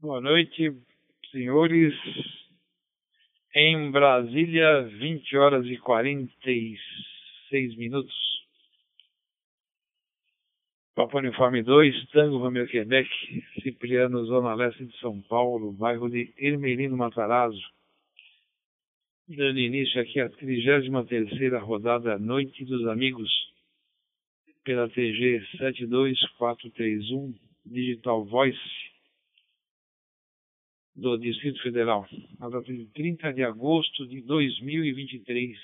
Boa noite, senhores. Em Brasília, 20 horas e 46 minutos. Papo Uniforme 2, Tango Romeo Quebec, Cipriano, Zona Leste de São Paulo, bairro de Ermelino Matarazzo. Dando início aqui à 33ª rodada Noite dos Amigos, pela TG 72431, Digital Voice, do Distrito Federal, na data de 30 de agosto de 2023.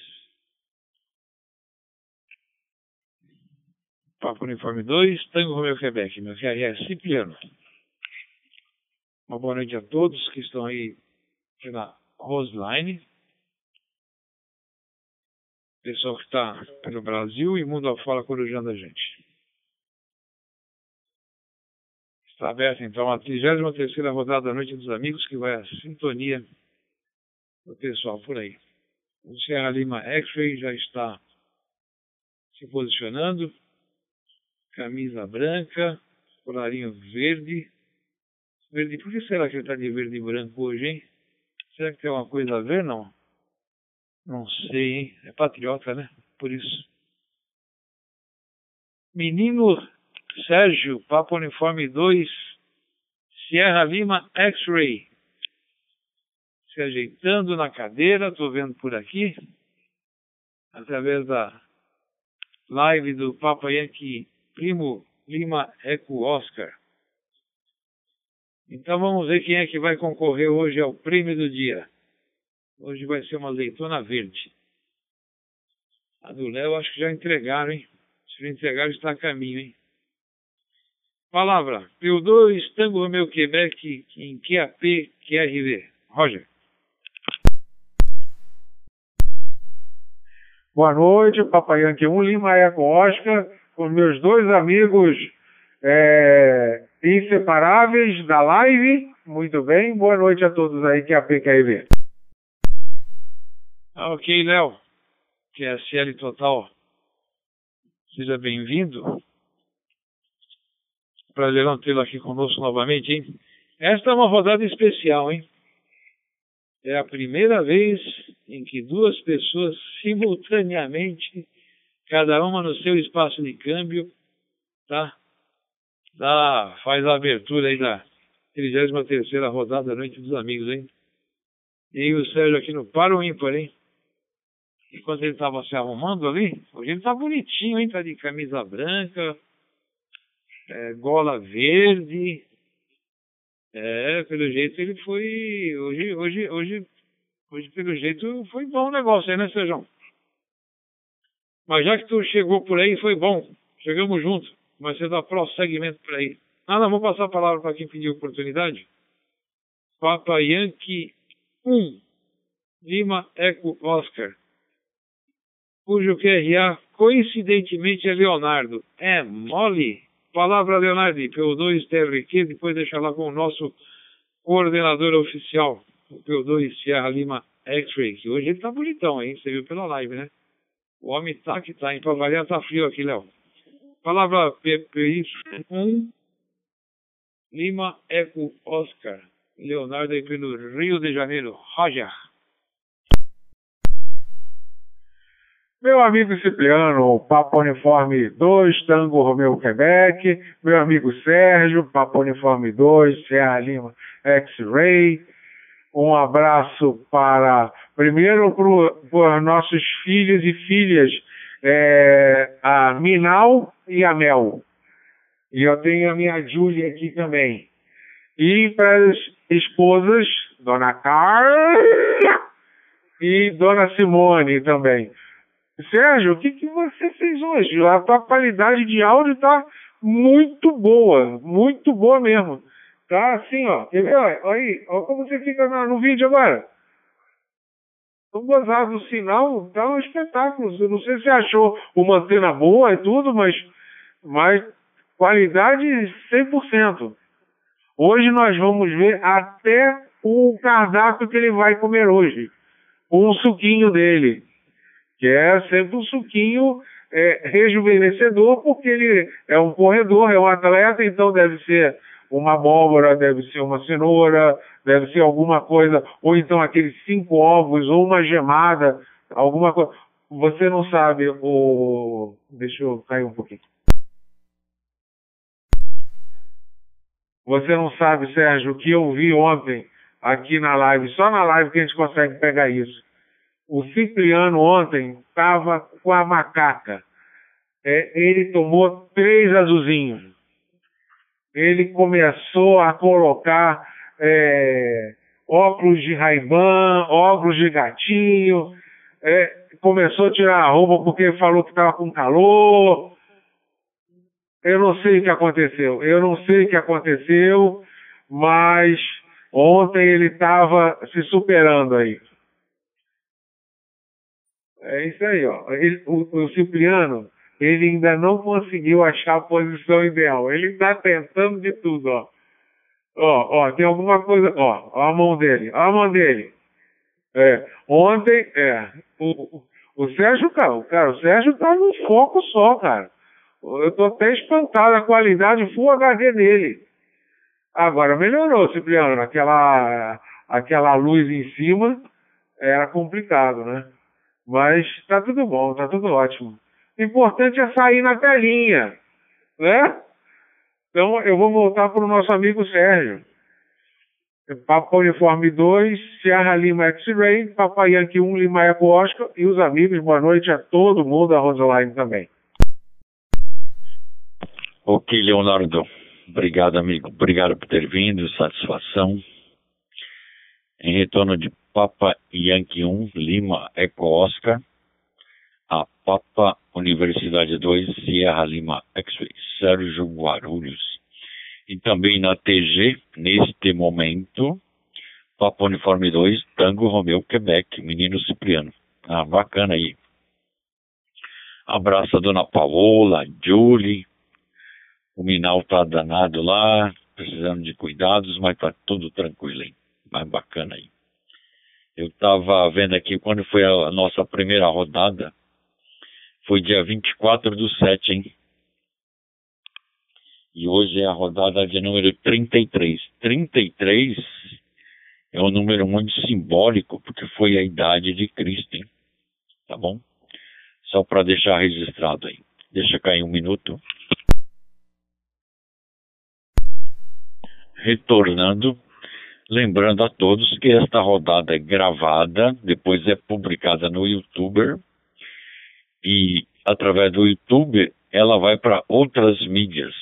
Papo Uniforme 2, Tango Romeo Quebec, meu QRS Cipriano. Uma boa noite a todos que estão aí na Rosaline, pessoal que está pelo Brasil e mundo afora corujando a gente. Está aberta, então, a 33ª rodada da Noite dos Amigos, que vai à sintonia do pessoal por aí. O Sierra Lima X-ray já está se posicionando. Camisa branca, colarinho verde. Verde, por que será que ele está de verde e branco hoje, hein? Será que tem alguma coisa a ver, não? Não sei, hein? É patriota, né? Por isso. Menino... Sérgio, Papo Uniforme 2, Sierra Lima X-ray. Se ajeitando na cadeira, estou vendo por aqui, através da live do Papa Yankee, Primo Lima Eco Oscar. Então vamos ver quem é que vai concorrer hoje ao prêmio do dia. Hoje vai ser uma azeitona verde. A do Léo acho que já entregaram, hein? Se não entregaram, está a caminho, hein? Palavra, P2, Tango Romeo Quebec, em QAPQRV. Roger. Boa noite, Papa Yankee 1, Lima Eco Oscar, com meus dois amigos inseparáveis da live. Muito bem, boa noite a todos aí, QAPQRV. Ok, Léo, QSL Total, seja bem-vindo. Prazerão tê-lo aqui conosco novamente, hein? Esta é uma rodada especial, hein? É a primeira vez em que duas pessoas simultaneamente, cada uma no seu espaço de câmbio, tá? Faz a abertura aí da 33ª rodada da Noite dos Amigos, hein? E o Sérgio aqui no par ou ímpar, hein? Enquanto ele estava se arrumando ali, hoje ele tá bonitinho, hein? Tá de camisa branca... gola verde, pelo jeito ele foi, hoje pelo jeito foi bom o negócio aí, né, Sérgio? Mas já que tu chegou por aí, foi bom, chegamos juntos, mas você dá prosseguimento por aí. Ah, não, vou passar a palavra para quem pediu oportunidade. Papa Yankee 1, Lima Eco Oscar, cujo QRA coincidentemente é Leonardo, é mole. Palavra, Leonardo, P2 TRQ, depois deixa lá com o nosso coordenador oficial, o P2 Sierra Lima X-Ray, que hoje ele tá bonitão, hein? Você viu pela live, né? O homem tá que tá, hein? Pra variar, tá frio aqui, Léo. Palavra, PY1, Lima Eco Oscar, Leonardo aí pelo Rio de Janeiro, Roger. Meu amigo Cipriano, Papo Uniforme 2, Tango Romeo Quebec. Meu amigo Sérgio, Papo Uniforme 2, Sierra Lima X-Ray. Um abraço para nossos filhos e filhas, a Minal e a Mel. E eu tenho a minha Julie aqui também. E para as esposas, Dona Carla e Dona Simone também. Sérgio, o que você fez hoje? A tua qualidade de áudio tá muito boa mesmo. Tá assim, ó. Quer ver? Olha aí, olha como você fica no vídeo agora. Tô gozado, o sinal tá um espetáculo. Eu não sei se você achou uma antena boa e tudo, mas qualidade 100%. Hoje nós vamos ver até o cardápio que ele vai comer hoje. Um suquinho dele. Que é sempre um suquinho rejuvenescedor, porque ele é um corredor, é um atleta, então deve ser uma abóbora, deve ser uma cenoura, deve ser alguma coisa, ou então aqueles 5 ovos, ou uma gemada, alguma coisa. Você não sabe, ou... Deixa eu cair um pouquinho. Você não sabe, Sérgio, o que eu vi ontem aqui na live, só na live que a gente consegue pegar isso. O Cipriano ontem estava com a macaca. Ele tomou 3 azulzinhos. Ele começou a colocar óculos de Ray-Ban, óculos de gatinho. Começou a tirar a roupa porque falou que estava com calor. Eu não sei o que aconteceu. Eu não sei o que aconteceu, mas ontem ele estava se superando aí. É isso aí, ó. O Cipriano... Ele ainda não conseguiu achar a posição ideal. Ele está tentando de tudo, ó. Ó, tem alguma coisa... Ó a mão dele, ó a mão dele. Ontem, o Sérgio, cara, o Sérgio tá num foco só, cara. Eu tô até espantado, a qualidade Full HD dele. Agora, melhorou, Cipriano. Aquela luz em cima era complicado, né? Mas tá tudo bom, tá tudo ótimo. O importante é sair na telinha, né? Então eu vou voltar para o nosso amigo Sérgio. Papo Uniforme 2, Sierra Lima X-ray, Papa Yankee 1, Lima Eco Oscar e os amigos, boa noite a todo mundo, a Rosaline também. Ok, Leonardo, obrigado amigo, obrigado por ter vindo, satisfação. Em retorno de Papa Yankee 1, Lima Eco Oscar, a Papa Universidade 2, Sierra Lima X-ray, Sérgio Guarulhos. E também na TG, neste momento, Papo Uniforme 2, Tango Romeo Quebec, menino Cipriano. Ah, bacana aí. Abraço a dona Paola, Julie. O Minal tá danado lá, precisando de cuidados, mas tá tudo tranquilo, hein? Mas bacana aí. Eu tava vendo aqui, quando foi a nossa primeira rodada, foi dia 24/7, hein? E hoje é a rodada de número 33. 33 é um número muito simbólico, porque foi a idade de Cristo, hein? Tá bom? Só para deixar registrado aí. Deixa cair um minuto. Retornando. Lembrando a todos que esta rodada é gravada, depois é publicada no YouTube. E, através do YouTube, ela vai para outras mídias,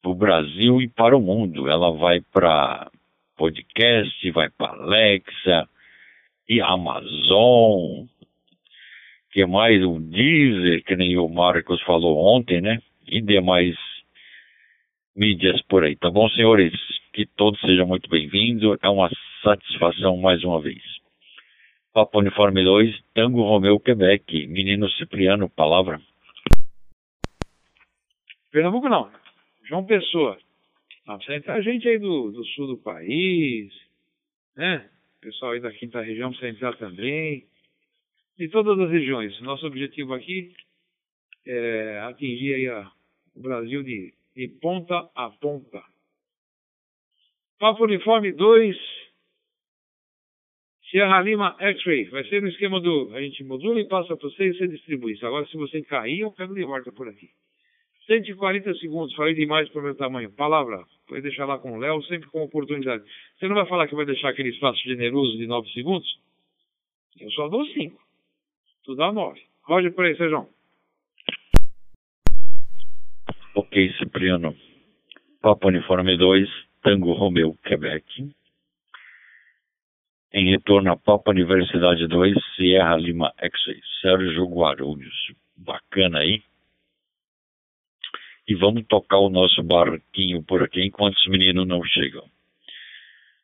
para o Brasil e para o mundo. Ela vai para podcast, vai para Alexa e Amazon. Que mais? O Deezer, que nem o Marcos falou ontem, né? E demais mídias por aí. Tá bom, senhores? Que todos sejam muito bem-vindos. É uma satisfação mais uma vez. Papo Uniforme 2, Tango Romeo Quebec, menino Cipriano, palavra. Pernambuco não, João Pessoa. Ah, precisa entrar gente aí do sul do país, né? Pessoal aí da quinta região precisa entrar também. De todas as regiões. Nosso objetivo aqui é atingir aí o Brasil de ponta a ponta. Papo Uniforme 2. Sierra Lima X-Ray, vai ser no esquema do... A gente modula e passa para você e você distribui isso. Agora, se você cair, eu pego de volta por aqui. 140 segundos, falei demais para o meu tamanho. Palavra, vai deixar lá com o Léo, sempre com oportunidade. Você não vai falar que vai deixar aquele espaço generoso de 9 segundos? Eu só dou 5. Tu dá 9. Roger por aí, Sérgio. Ok, Cipriano. Papo Uniforme 2, Tango Romeo, Quebec. Em retorno à Papa Universidade 2, Sierra Lima X-ray, Sérgio Guarulhos. Bacana aí. E vamos tocar o nosso barquinho por aqui, enquanto os meninos não chegam.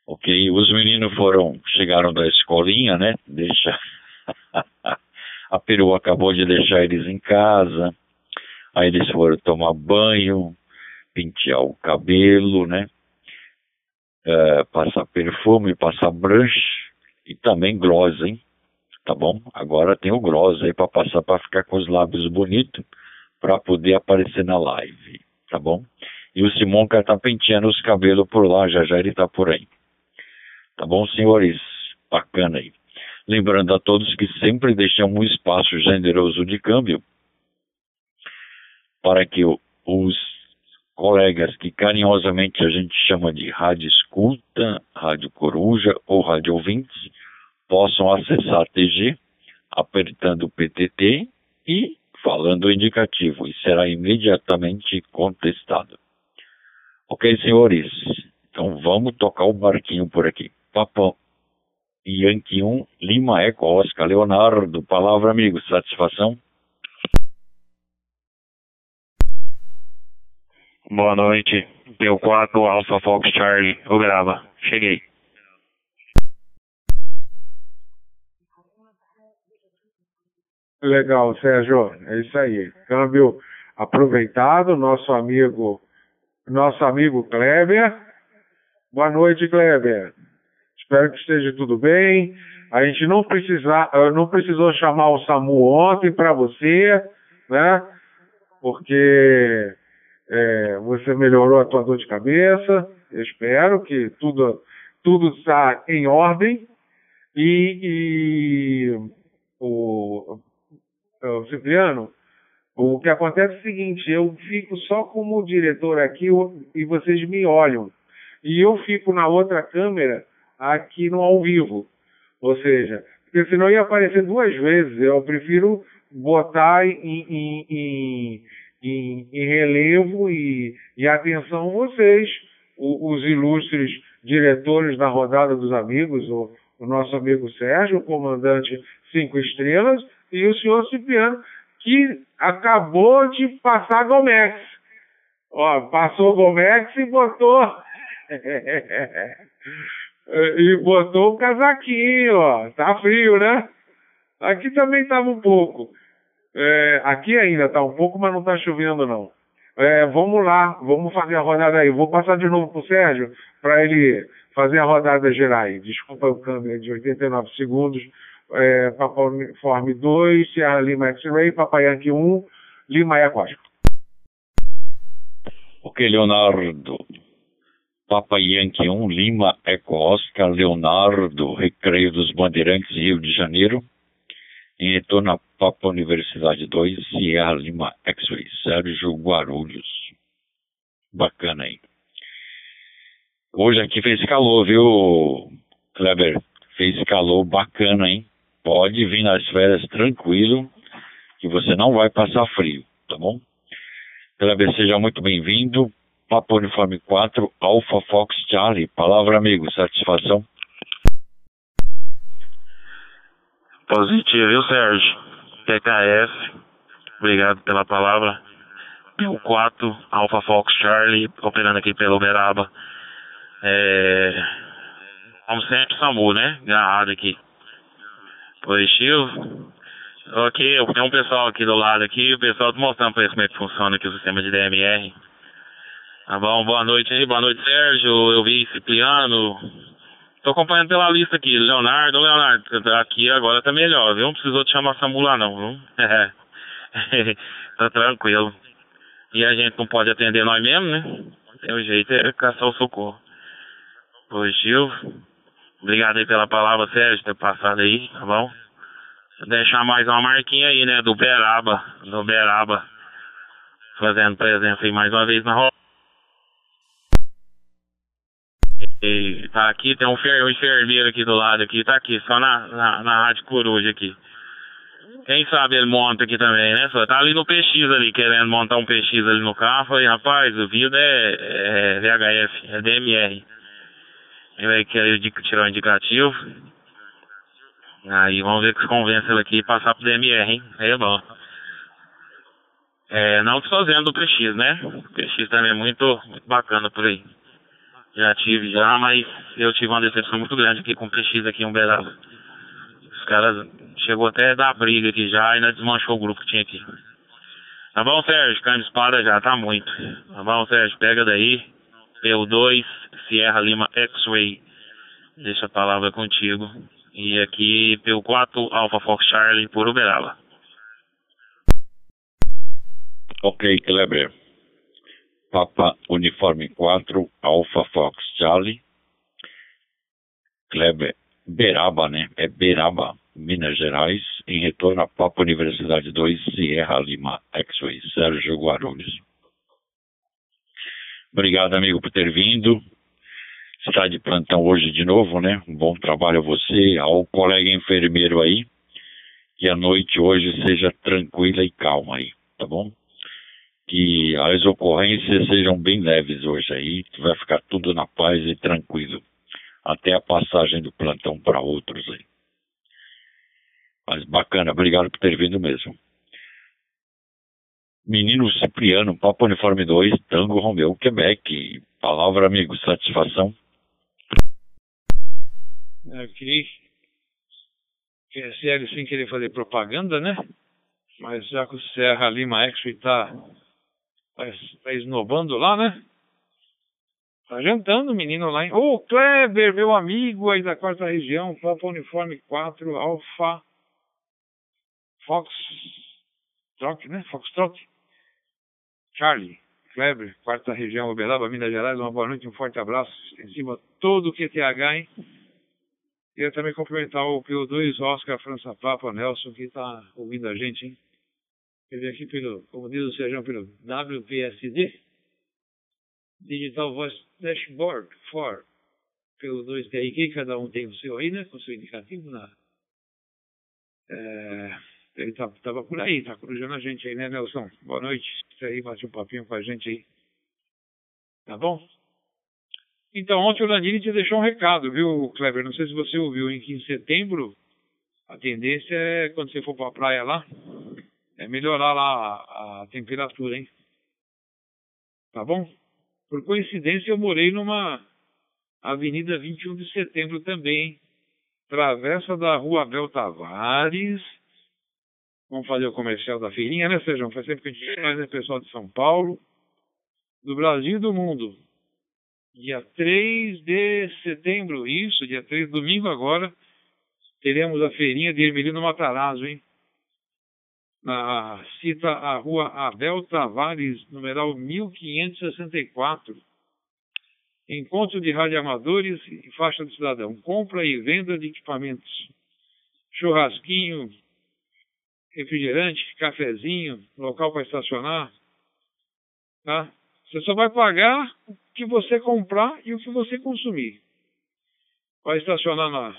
Ok, os meninos chegaram da escolinha, né? A perua acabou de deixar eles em casa. Aí eles foram tomar banho, pentear o cabelo, né? Passar perfume, passar brush e também gloss, hein? Tá bom? Agora tem o gloss aí pra passar, pra ficar com os lábios bonitos, pra poder aparecer na live, tá bom? E o Simonca tá penteando os cabelos por lá, já já ele tá por aí. Tá bom, senhores? Bacana aí. Lembrando a todos que sempre deixamos um espaço generoso de câmbio para que os colegas que carinhosamente a gente chama de rádio escuta, rádio coruja ou rádio ouvintes possam acessar a TG apertando o PTT e falando o indicativo, e será imediatamente contestado. Ok, senhores? Então vamos tocar o barquinho por aqui. Papo Yankee 1, Lima Eco, Oscar Leonardo, palavra amigo, satisfação. Boa noite, P4, Alpha Fox Charlie, Uberaba, cheguei. Legal, Sérgio, é isso aí, câmbio aproveitado, nosso amigo Kleber. Boa noite, Kleber. Espero que esteja tudo bem. A gente não precisou chamar o SAMU ontem para você, né? Porque você melhorou a tua dor de cabeça. Eu espero que tudo está em ordem. E o Cipriano, o que acontece é o seguinte: eu fico só como diretor aqui e vocês me olham. E eu fico na outra câmera aqui no ao vivo. Ou seja, porque senão ia aparecer duas vezes. Eu prefiro botar em relevo e atenção vocês, os ilustres diretores da Rodada dos Amigos, o nosso amigo Sérgio, o comandante 5 estrelas, e o senhor Cipriano, que acabou de passar Gomex. Ó, passou Gomex e botou o casaquinho, ó. Tá frio, né? Aqui também tava um pouco. Aqui ainda tá um pouco, mas não tá chovendo, não. Vamos lá, vamos fazer a rodada aí. Vou passar de novo pro Sérgio para ele fazer a rodada geral aí. Desculpa o câmbio de 89 segundos. Papo Uniforme 2, Sierra Lima X-ray, Papa Yankee 1, Lima é Cósmico. Ok, Leonardo. Papa Yankee 1, Lima, Eco Oscar, Leonardo, Recreio dos Bandeirantes, Rio de Janeiro. Em retorno a Papa Universidade 2, Sierra Lima X-ray, Sérgio Guarulhos. Bacana aí. Hoje aqui fez calor, viu, Kleber? Fez calor bacana, hein? Pode vir nas férias tranquilo, que você não vai passar frio, tá bom? Kleber, seja muito bem-vindo. Papo Uniforme 4, Alpha Fox Charlie, palavra amigo, satisfação. Positivo, viu, Sérgio? TKF, obrigado pela palavra. Pio 4, Alpha Fox Charlie, operando aqui pela Uberaba. Como sempre, SAMU, né? Agarrado aqui. Positivo. Ok, tem um pessoal aqui do lado aqui, o pessoal tá mostrando pra eles como é que funciona aqui o sistema de DMR. Tá bom, boa noite aí, boa noite, Sérgio. Eu vi Cipriano. Tô acompanhando pela lista aqui, Leonardo, aqui agora tá melhor, viu? Não precisou te chamar SAMU lá não, viu? Tá tranquilo. E a gente não pode atender nós mesmo, né? O jeito é caçar o socorro. Positivo. Obrigado aí pela palavra, Sérgio, ter passado aí, tá bom? Vou deixar mais uma marquinha aí, né? Do Beraba. Fazendo presença aí mais uma vez na roda. Tá aqui, tem um enfermeiro aqui do lado aqui, tá aqui, só na Rádio Coruja aqui. Quem sabe ele monta aqui também, né? Só tá ali no PX ali, querendo montar um PX ali no carro. Falei, rapaz, o vídeo é VHF, é DMR. Ele vai querer tirar o indicativo. Aí vamos ver que convence ele aqui e passar pro DMR, hein? Aí é bom. Não desfazendo do PX, né? O PX também é muito bacana por aí. Já tive, mas eu tive uma decepção muito grande aqui com o PX aqui em Uberaba. Os caras chegou até a dar briga aqui já e ainda desmanchou o grupo que tinha aqui. Tá bom, Sérgio? Cano de espada já, tá muito. Tá bom, Sérgio? Pega daí. P2, Sierra Lima X-Ray. Deixa a palavra contigo. E aqui, P4, Alpha Fox Charlie, por Uberaba. Ok, Kleber. Papa Uniforme 4, Alpha Fox Charlie, Kleber, Beraba, né? É Beraba, Minas Gerais, em retorno a Papo Universidade 2, Sierra Lima X-ray, Sérgio Guarulhos. Obrigado, amigo, por ter vindo. Está de plantão hoje de novo, né? Um bom trabalho a você, ao colega enfermeiro aí. Que a noite hoje seja tranquila e calma aí, tá bom? Que as ocorrências sejam bem leves hoje aí, que vai ficar tudo na paz e tranquilo. Até a passagem do plantão para outros aí. Mas bacana, obrigado por ter vindo mesmo. Menino Cipriano, Papo Uniforme 2, Tango Romeo Quebec. Palavra, amigo, satisfação. Ok. QSL sem querer fazer propaganda, né? Mas já que o Sierra Lima X-ray tá esnobando lá, né? Tá jantando o menino lá, hein? Ô, Kleber, meu amigo aí da quarta região, Papo Uniforme 4, Alpha Fox Troc, né? Fox Troc Charlie, Kleber, quarta região, Uberaba, Minas Gerais, uma boa noite, um forte abraço, extensivo a todo o QTH, hein? Queria também cumprimentar o P2 Oscar França Papa Nelson, que está ouvindo a gente, hein? Ele veio aqui pelo, como diz o Sérgio, pelo WPSD, Digital Voice Dashboard for P2 TRQ, cada um tem o seu aí, né? Com o seu indicativo na... Ele estava por aí, está cruzando a gente aí, né, Nelson? Boa noite, você aí bate um papinho com a gente aí, tá bom? Então, ontem o Landini te deixou um recado, viu, Kleber? Não sei se você ouviu, hein? Que em setembro, a tendência é, quando você for para a praia lá, é melhorar lá a temperatura, hein? Tá bom? Por coincidência, eu morei numa avenida 21 de setembro também, hein? Travessa da Rua Abel Tavares. Vamos fazer o comercial da feirinha, né, Sejão? Faz sempre que a gente faz, né, pessoal de São Paulo, do Brasil e do mundo. Dia 3 de setembro, isso, dia 3, domingo agora, teremos a feirinha de Ermelino Matarazzo, hein? Cita a Rua Abel Tavares, numeral 1564. Encontro de radioamadores e faixa do cidadão. Compra e venda de equipamentos. Churrasquinho, refrigerante, cafezinho, local para estacionar, tá? Você só vai pagar o que você comprar e o que você consumir. Vai estacionar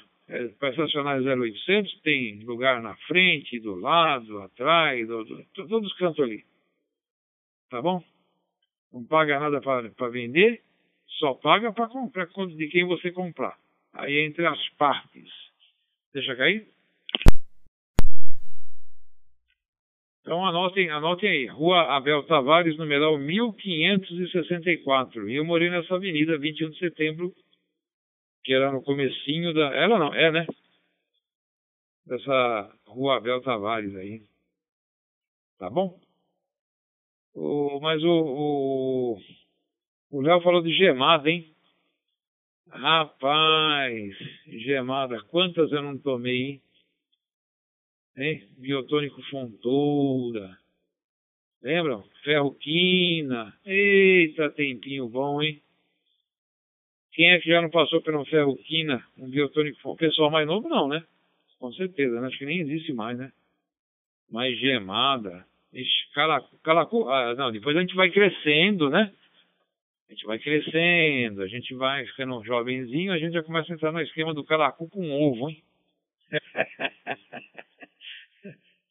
para estacionar 0800, tem lugar na frente, do lado, atrás, todos os cantos ali. Tá bom? Não paga nada para vender, só paga para comprar, de quem você comprar. Aí é entre as partes. Deixa cair. Então anotem aí, Rua Abel Tavares, numeral 1564. E eu morei nessa avenida, 21 de setembro, que era no comecinho da... Ela não, é, né? Dessa Rua Abel Tavares aí. Tá bom? Mas o Léo falou de gemada, hein? Rapaz, gemada, quantas eu não tomei, hein? Biotônico Fontoura, lembram? Ferroquina, eita, tempinho bom, hein? Quem é que já não passou por um Ferroquina, um Biotônico Fontoura? O pessoal mais novo não, né? Com certeza, né? Acho que nem existe mais, né? Mais gemada, calacu, não, depois a gente vai crescendo, né? A gente vai crescendo, a gente vai ficando jovenzinho, a gente já começa a entrar no esquema do calacu com ovo, hein?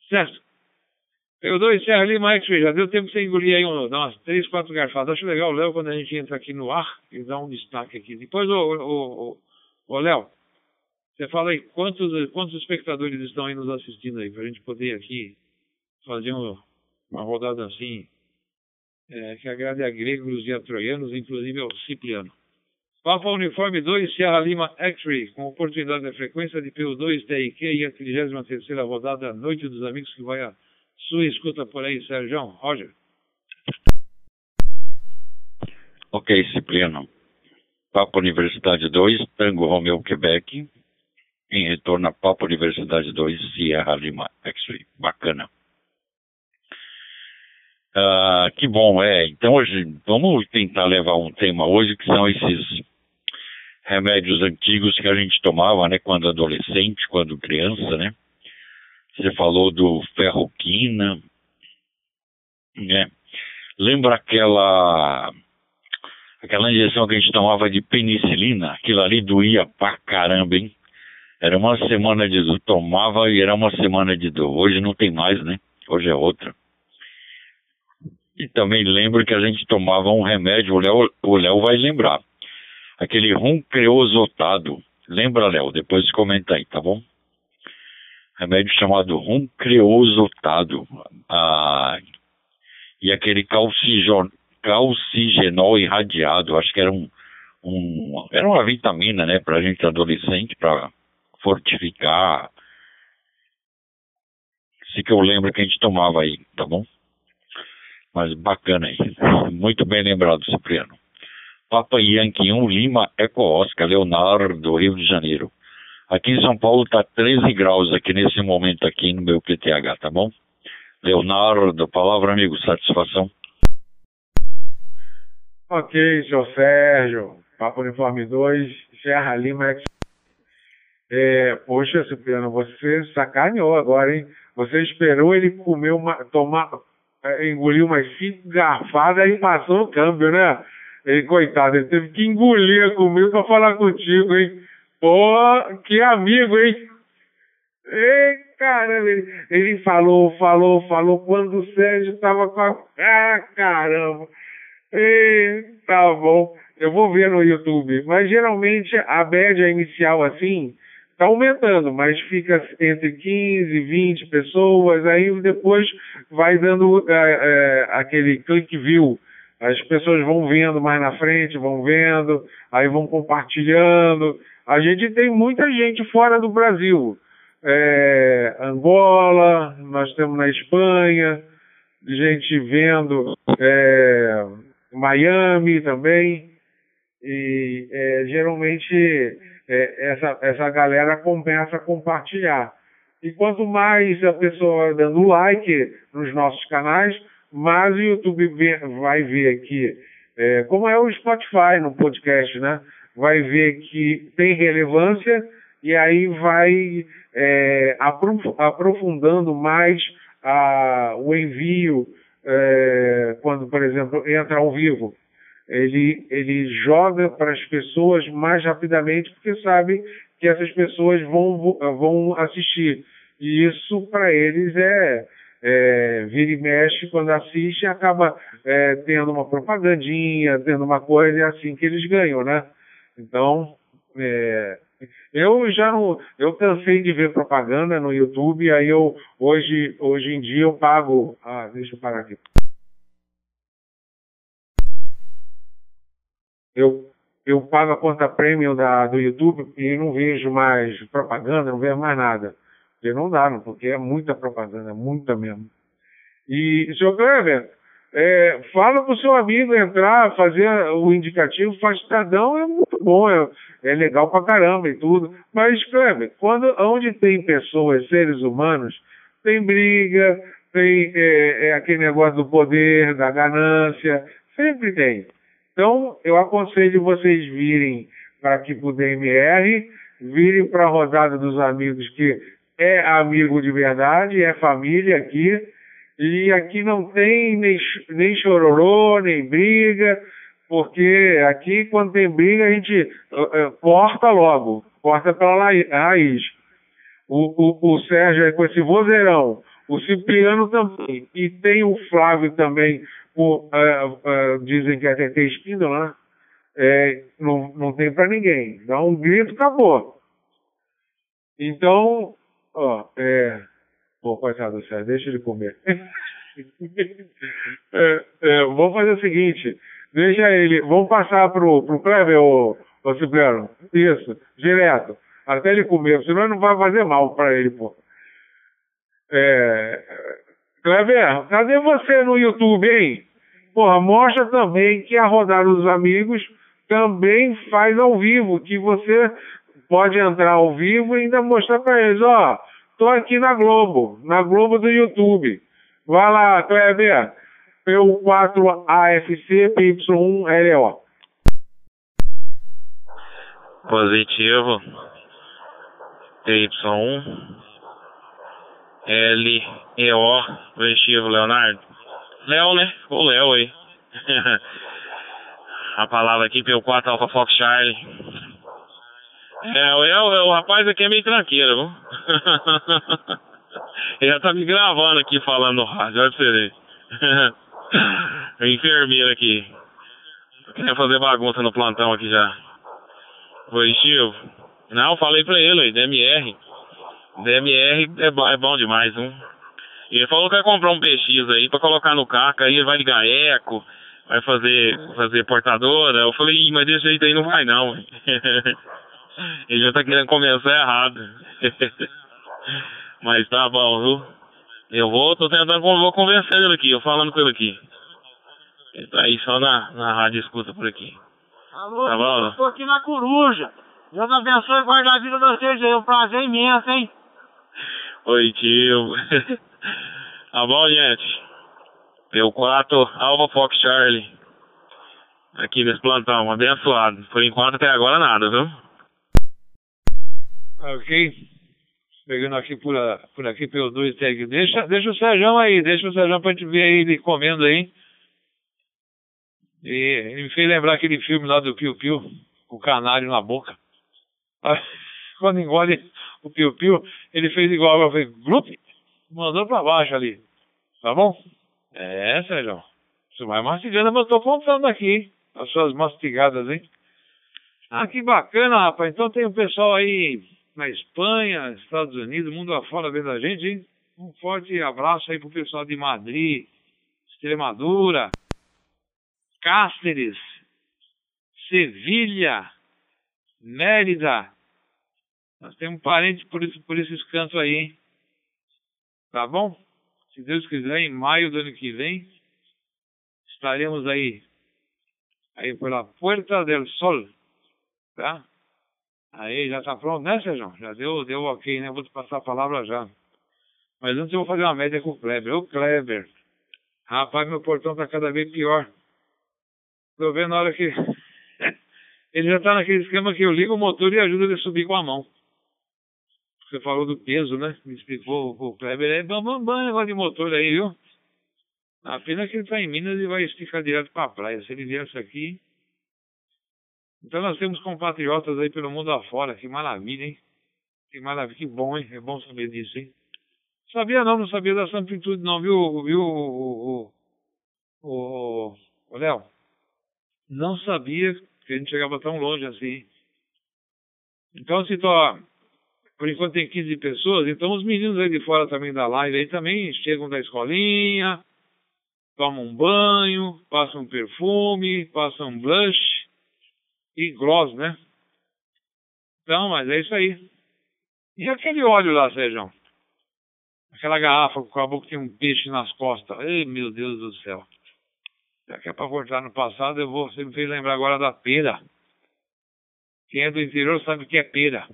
Certo? Eu dou encerro ali, Mike, já deu tempo de você engolir aí dar umas 3, 4 garfadas. Acho legal, Léo, quando a gente entra aqui no ar e dá um destaque aqui. Depois, ô Léo, você fala aí quantos espectadores estão aí nos assistindo aí, pra gente poder aqui fazer uma rodada assim, que agrade a gregos e a troianos, inclusive ao Cipriano. Papa Uniforme 2, Sierra Lima X-ray, com oportunidade da frequência de P2 TIQ e a 33ª rodada Noite dos Amigos, que vai a sua escuta por aí, Sérgio. Roger. Ok, Cipriano. Papa Universidade 2, Tango Romeo Quebec, em retorno a Papa Universidade 2, Sierra Lima X-ray. Bacana. Que bom, então hoje vamos tentar levar um tema hoje que são esses remédios antigos que a gente tomava, né, quando adolescente, quando criança, né? Você falou do Ferroquina, né? Lembra aquela injeção que a gente tomava de penicilina? Aquilo ali doía pra caramba, hein? Era uma semana de dor, tomava e era uma semana de dor. Hoje não tem mais, né? Hoje é outra. E também lembro que a gente tomava um remédio, o Léo vai lembrar. Aquele rum creosotado. Lembra, Léo? Depois comenta aí, tá bom? Remédio chamado rum creosotado. E aquele calcigenol irradiado. Acho que era uma vitamina, né? Pra gente adolescente, pra fortificar. Isso que eu lembro que a gente tomava aí, tá bom? Mas bacana aí. Muito bem lembrado, Cipriano. Papa Yankee 1, Lima, Eco Oscar, Leonardo, Rio de Janeiro. Aqui em São Paulo tá 13 graus aqui nesse momento aqui no meu QTH, tá bom? Leonardo, palavra, amigo, satisfação. Ok, senhor Sérgio. Papo Uniforme 2, Sierra Lima X-ray. Poxa, Cipriano, você sacaneou agora, hein? Você esperou ele comer engoliu umas 5 garfadas e passou no câmbio, né? Ele, coitado, ele teve que engolir a comida pra falar contigo, hein? Pô, que amigo, hein? Ei, caramba, ele falou quando o Sérgio tava com a... Ah, caramba! Ei, tá bom, eu vou ver no YouTube. Mas geralmente a média inicial assim tá aumentando, mas fica entre 15 e 20 pessoas, aí depois vai dando aquele click view. As pessoas vão vendo mais na frente, vão vendo, aí vão compartilhando. A gente tem muita gente fora do Brasil. Angola, nós temos na Espanha, gente vendo, Miami também. E geralmente... essa galera começa a compartilhar. E quanto mais a pessoa dando like nos nossos canais, mais o YouTube vai ver que, como é o Spotify no podcast, né? Vai ver que tem relevância e aí vai aprofundando mais o envio, quando, por exemplo, entra ao vivo. Ele joga para as pessoas mais rapidamente porque sabe que essas pessoas vão assistir. E isso para eles vira e mexe quando assiste, acaba tendo uma propagandinha, tendo uma coisa, é assim que eles ganham, né? Então, eu cansei de ver propaganda no YouTube, aí hoje em dia eu pago... Ah, deixa eu parar aqui. Eu pago a conta premium do YouTube e não vejo mais propaganda, não vejo mais nada. Porque não dá, não, porque é muita propaganda, muita mesmo. E, senhor Kleber, fala pro seu amigo entrar, fazer o indicativo, faz estradão, é muito bom, é legal pra caramba e tudo. Mas, Kleber, onde tem pessoas, seres humanos, tem briga, tem aquele negócio do poder, da ganância, sempre tem. Então, eu aconselho vocês virem para aqui para o DMR, virem para a Rodada dos Amigos, que é amigo de verdade, é família aqui, e aqui não tem nem chororô, nem briga, porque aqui quando tem briga a gente corta logo, corta pela raiz. O Sérgio aí com esse vozeirão, o Cipriano também, e tem o Flávio também, dizem que até tem espíndola, né? Não tem pra ninguém. Dá um grito, acabou. Então, coitado do Sérgio, deixa ele comer. Vamos fazer o seguinte: deixa ele. Vamos passar pro Kleber, o Cipriano. Isso, direto. Até ele comer, senão não vai fazer mal pra ele, pô. Kleber, cadê você no YouTube, hein? Porra, mostra também que a Rodada dos Amigos também faz ao vivo, que você pode entrar ao vivo e ainda mostrar pra eles, tô aqui na Globo do YouTube. Vai lá, Kleber, P4AFC PY1LO. Positivo. TY1LEO. Positivo, Leonardo. Léo, né? Ficou Léo aí. A palavra aqui, P4 Alpha Fox Charlie. O rapaz aqui é meio tranqueiro, viu? Ele já tá me gravando aqui falando no rádio, olha pra você ver. O enfermeiro aqui. Quer fazer bagunça no plantão aqui já. Positivo. Não, falei pra ele, DMR. DMR é bom demais, viu? Ele falou que vai comprar um PX aí pra colocar no carro, aí ele vai ligar eco, vai fazer portadora. Eu falei, mas desse jeito aí não vai não. Ele já tá querendo começar errado. Mas tá bom, viu? Eu vou convencer ele aqui, eu falando com ele aqui. Ele tá aí só na rádio escuta por aqui. Alô, tá bom? Eu tô aqui na Coruja. Deus abençoe e guarda a vida de vocês aí. É um prazer imenso, hein? Oi, tio. Tá bom, gente? P4 Alpha Fox Charlie. Aqui nesse plantão, abençoado. Por enquanto até agora nada, viu? Ok. Pegando aqui por aqui pelo 2 tag. Deixa o Sérgio aí, deixa o Sérgio pra gente ver aí ele comendo aí. E ele me fez lembrar aquele filme lá do Piu Piu, com o canário na boca. Quando engole o Piu Piu, ele fez igual, eu falei, grup, mandou pra baixo ali. Tá bom? É, Sérgio. Você vai mastigando, mas eu tô contando aqui, hein? As suas mastigadas, hein? Ah, que bacana, rapaz. Então tem o pessoal aí na Espanha, Estados Unidos, mundo afora vendo a gente, hein? Um forte abraço aí pro pessoal de Madrid, Extremadura, Cáceres, Sevilha, Mérida. Nós temos parentes por esses cantos aí, hein? Tá bom? Se Deus quiser, em maio do ano que vem, estaremos aí pela Puerta del Sol, tá? Aí, já tá pronto, né, Sérgio? Já deu ok, né? Vou te passar a palavra já. Mas antes eu vou fazer uma média com o Kleber. Ô, Kleber. Rapaz, meu portão tá cada vez pior. Tô vendo a hora que... ele já tá naquele esquema que eu ligo o motor e ajudo ele a subir com a mão. Você falou do peso, né? Me explicou o Kleber. É bambambam negócio de motor aí, viu? A pena que ele tá em Minas e vai esticar direto pra praia. Se ele vier isso aqui... Então nós temos compatriotas aí pelo mundo afora, que maravilha, hein? Que maravilha, que bom, hein? É bom saber disso, hein? Sabia não, não sabia dessa amplitude não, viu, Léo? Não sabia que a gente chegava tão longe assim, hein? Então se tá, por enquanto tem 15 pessoas, então os meninos aí de fora também da live aí também chegam da escolinha, tomam um banho, passam um perfume, passam um blush, e gloss, né? Então, mas é isso aí. E aquele óleo lá, Sérgio? Aquela garrafa com a boca que tem um peixe nas costas. Ei, meu Deus do céu. Já que é pra cortar no passado, você me fez lembrar agora da pera. Quem é do interior sabe o que é pera.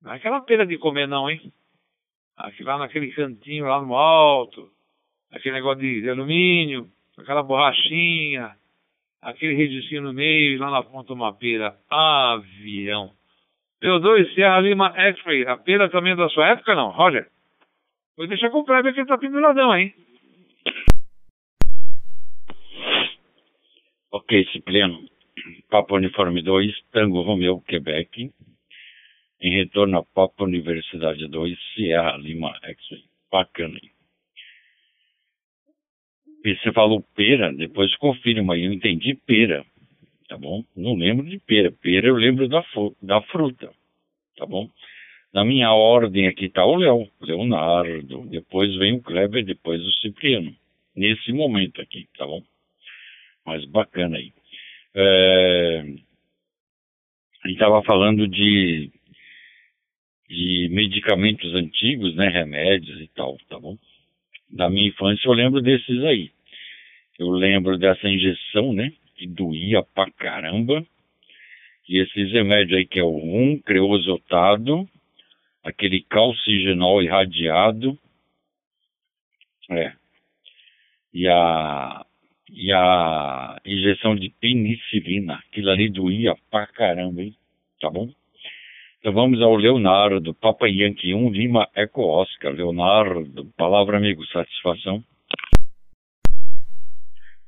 Não é aquela pera de comer não, hein? Aqui lá naquele cantinho, lá no alto. Aquele negócio de alumínio. Aquela borrachinha. Aquele redicinho no meio e lá na ponta uma pera. Avião. P2, Sierra Lima X-ray. A pera também é da sua época, não? Roger. Vou deixar com o Kleber que ele tá penduradão, hein? Ok, Cipriano. Papo Uniforme 2, Tango Romeo Quebec. Em retorno a Papo Universidade 2, Sierra Lima X-ray. Bacana, hein? Você falou pera, depois confirma aí, eu entendi pera, tá bom? Não lembro de pera, pera eu lembro da fruta, tá bom? Na minha ordem aqui tá o Léo, Leonardo, depois vem o Kleber, depois o Cipriano, nesse momento aqui, tá bom? Mas bacana aí. A gente tava falando de medicamentos antigos, né, remédios e tal, tá bom? Da minha infância eu lembro desses aí. Eu lembro dessa injeção, né? Que doía pra caramba. E esses remédios aí que é o rum, creosotado, aquele calcigenol irradiado. É. E a E a injeção de penicilina, aquilo ali doía pra caramba, hein? Tá bom? Então vamos ao Leonardo, Papa Yankee 1, Lima Eco Oscar. Leonardo, palavra amigo, satisfação.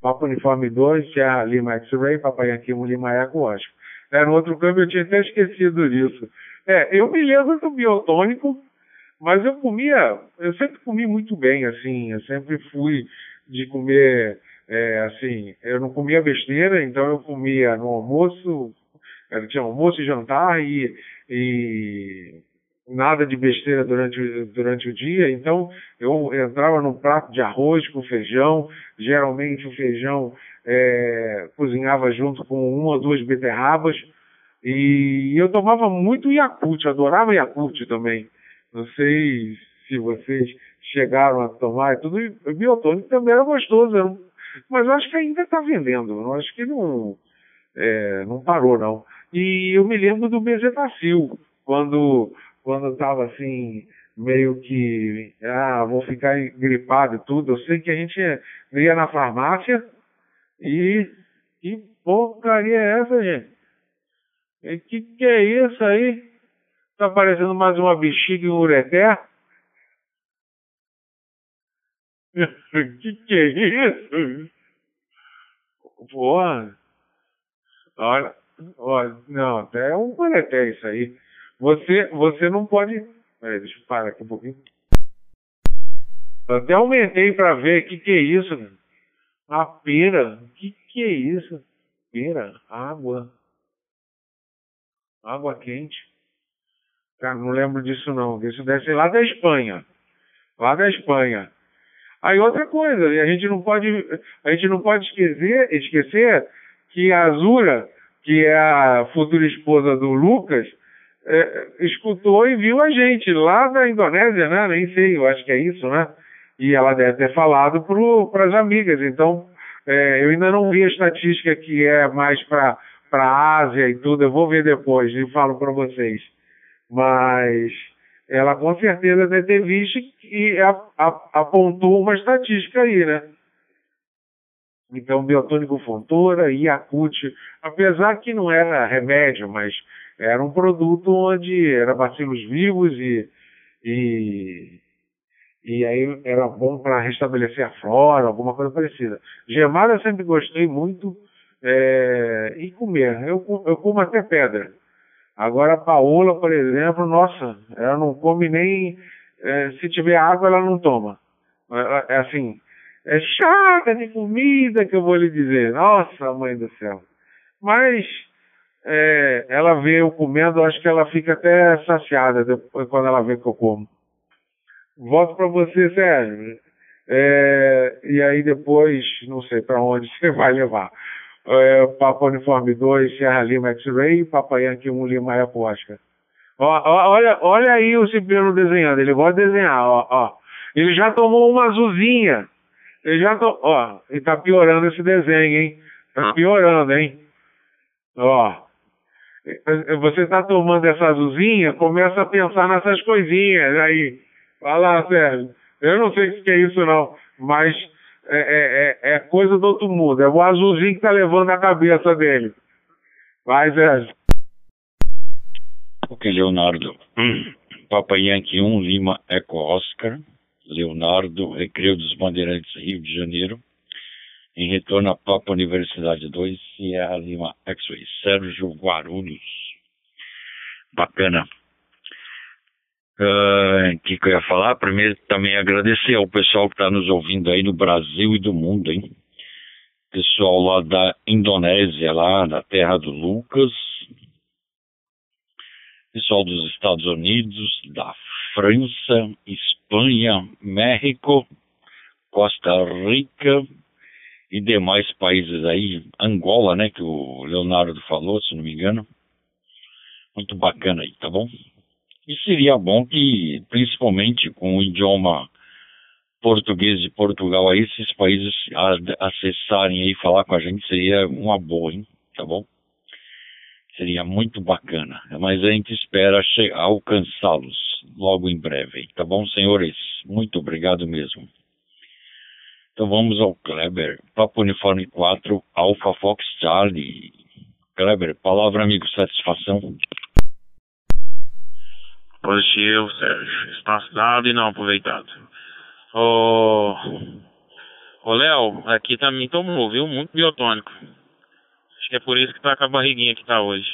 Papo Uniforme 2, Sierra Lima X-ray, Papa Yankee 1, Lima Eco Oscar. É, no outro câmbio eu tinha até esquecido disso. É, eu me lembro do biotônico, mas eu sempre comi muito bem, assim, eu sempre fui de comer... É, assim, eu não comia besteira, então eu comia no almoço, tinha almoço e jantar e nada de besteira durante o dia. Então eu entrava num prato de arroz com feijão, geralmente o feijão cozinhava junto com uma ou duas beterrabas e eu tomava muito Yakult, adorava Yakult também, não sei se vocês chegaram a tomar, tudo biotônico também era gostoso, era um... Mas eu acho que ainda está vendendo, eu acho que não parou, não. E eu me lembro do Bezetacil, quando eu estava assim, meio que, vou ficar gripado e tudo. Eu sei que a gente ia na farmácia e que porcaria é essa, gente? E que é isso aí? Está parecendo mais uma bexiga em ureté? Que é isso? Porra! Olha, não, é um ureté isso aí. Você não pode... Peraí, deixa eu parar aqui um pouquinho. Eu até aumentei pra ver que é isso. A pera, que é isso? Pera, água. Água quente. Cara, não lembro disso não. Isso deve ser lá da Espanha. Aí outra coisa, a gente não pode esquecer que a Azura, que é a futura esposa do Lucas, escutou e viu a gente lá da Indonésia, né? Nem sei, eu acho que é isso, né? E ela deve ter falado para as amigas. Então, eu ainda não vi a estatística que é mais para a Ásia e tudo. Eu vou ver depois e falo para vocês. Mas... ela com certeza deve ter visto e apontou uma estatística aí, né? Então, Biotônico Fontoura e Yakult, apesar que não era remédio, mas era um produto onde era bacilos vivos e aí era bom para restabelecer a flora, alguma coisa parecida. Gemada eu sempre gostei muito e comer. Eu como até pedra. Agora a Paola, por exemplo, nossa, ela não come nem... se tiver água, ela não toma. É assim, é chata de comida que eu vou lhe dizer. Nossa, mãe do céu. Mas ela vê eu comendo, acho que ela fica até saciada depois, quando ela vê que eu como. Volto para você, Sérgio. E aí depois, não sei para onde você vai levar. Papo Uniforme 2, Sierra Lima X-Ray, Papa Yankee 1, Lima Eco Oscar. Olha aí o Cipriano desenhando, ele gosta de desenhar, ó. Ele já tomou uma azulzinha. E tá piorando esse desenho, hein? Tá piorando, hein? Ó. Você tá tomando essa azulzinha, começa a pensar nessas coisinhas aí. Vai lá, Sérgio. Eu não sei o que é isso, não, mas... É coisa do outro mundo. É o azulzinho que tá levando a cabeça dele. Vai, Zé. Ok, Leonardo. Papa Yankee 1, Lima Eco Oscar. Leonardo, Recreio dos Bandeirantes, Rio de Janeiro. Em retorno a Papa Universidade 2, Sierra Lima X-ray. Sérgio Guarulhos. Bacana. O que eu ia falar? Primeiro, também agradecer ao pessoal que está nos ouvindo aí no Brasil e do mundo, hein? Pessoal lá da Indonésia, lá na terra do Lucas. Pessoal dos Estados Unidos, da França, Espanha, México, Costa Rica e demais países aí. Angola, né? Que o Leonardo falou, se não me engano. Muito bacana aí, tá bom? E seria bom que, principalmente com o idioma português de Portugal, aí esses países acessarem aí, falar com a gente, seria uma boa, hein? Tá bom? Seria muito bacana. Mas a gente espera alcançá-los logo em breve, hein? Tá bom, senhores? Muito obrigado mesmo. Então vamos ao Kleber. Papo Uniforme 4, Alpha Fox Charlie. Kleber, palavra, amigo, satisfação. Positivo, Sérgio. Espaço dado e não aproveitado. Ô Léo, aqui também tomou, viu? Muito biotônico. Acho que é por isso que tá com a barriguinha que tá hoje.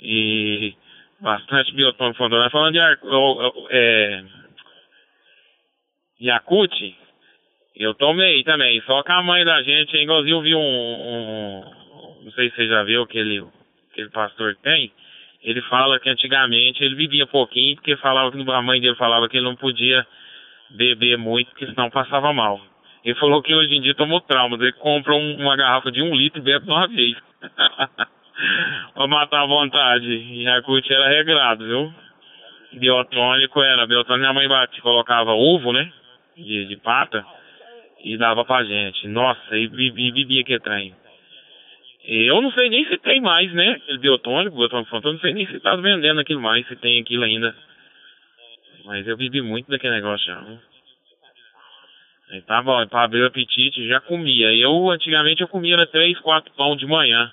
E bastante biotônico Fontoura. Falando de Yakult, eu tomei também, só que a mãe da gente, igualzinho eu vi não sei se você já viu aquele pastor que tem, ele fala que antigamente ele bebia pouquinho, porque falava que a mãe dele falava que ele não podia beber muito, porque senão passava mal. Ele falou que hoje em dia tomou trauma, ele compra uma garrafa de 1 litro e bebe de uma vez. Pra matar a vontade. E a Yakult era regrado, viu? Biotônico, minha mãe colocava ovo, né? De pata e dava pra gente. Nossa, e bebia que trem. Eu não sei nem se tem mais, né? Aquele biotônico Fontoura, não sei nem se tá vendendo aquilo mais, se tem aquilo ainda. Mas eu bebi muito daquele negócio já. Aí tá bom, pra abrir o apetite, já comia. Antigamente eu comia era 3, 4 pão de manhã.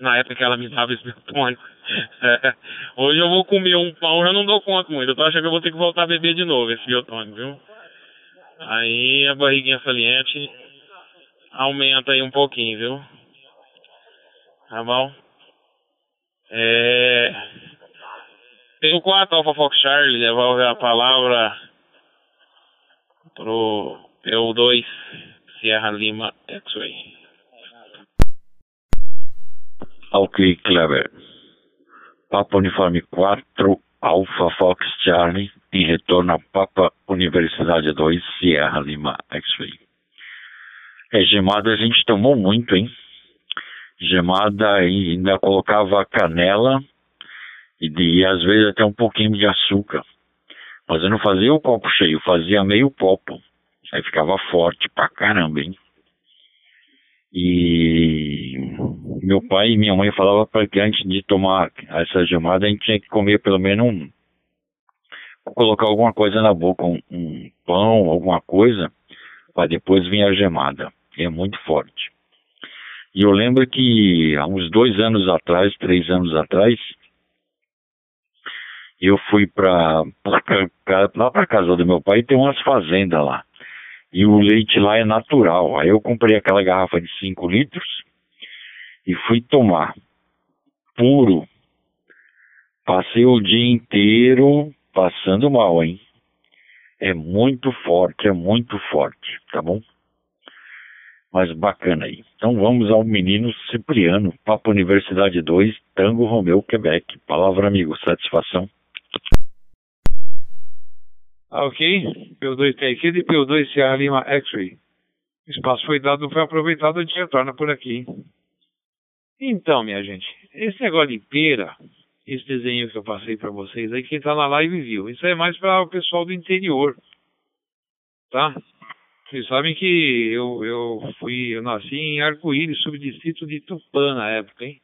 Na época que ela me dava esse biotônico. Hoje eu vou comer um pão, já não dou conta muito. Eu tô achando que eu vou ter que voltar a beber de novo esse biotônico, viu? Aí a barriguinha saliente aumenta aí um pouquinho, viu? Tá bom? Tem o 4 Alpha Fox Charlie, devolve a palavra pro PO2 Sierra Lima X-ray. Ok, Kleber. Papa Uniforme 4, Alpha Fox Charlie, em retorno a Papa Universidade 2, Sierra Lima X-ray. Gemada a gente tomou muito, hein? Gemada ainda colocava canela e às vezes até um pouquinho de açúcar. Mas eu não fazia o copo cheio, fazia meio copo. Aí ficava forte pra caramba, hein? E meu pai e minha mãe falavam para que antes de tomar essa gemada a gente tinha que comer pelo menos colocar alguma coisa na boca, um pão, alguma coisa, para depois vir a gemada. É muito forte. E eu lembro que há uns 3 anos atrás, eu fui lá pra casa do meu pai, tem umas fazendas lá. E o leite lá é natural. Aí eu comprei aquela garrafa de 5 litros e fui tomar puro. Passei o dia inteiro passando mal, hein? É muito forte, tá bom? Mas bacana aí. Então vamos ao menino Cipriano, Papo Universidade 2, Tango Romeo Quebec. Palavra, amigo, satisfação. Ok, P2 TX e P2 Sierra Lima X-ray. O espaço foi dado, não foi aproveitado, a gente retorna por aqui. Então, minha gente, esse negócio de pera, esse desenho que eu passei para vocês, aí quem tá na live viu. Isso é mais para o pessoal do interior, tá? Vocês sabem que eu nasci em Arco-Íris, subdistrito de Tupã na época, hein?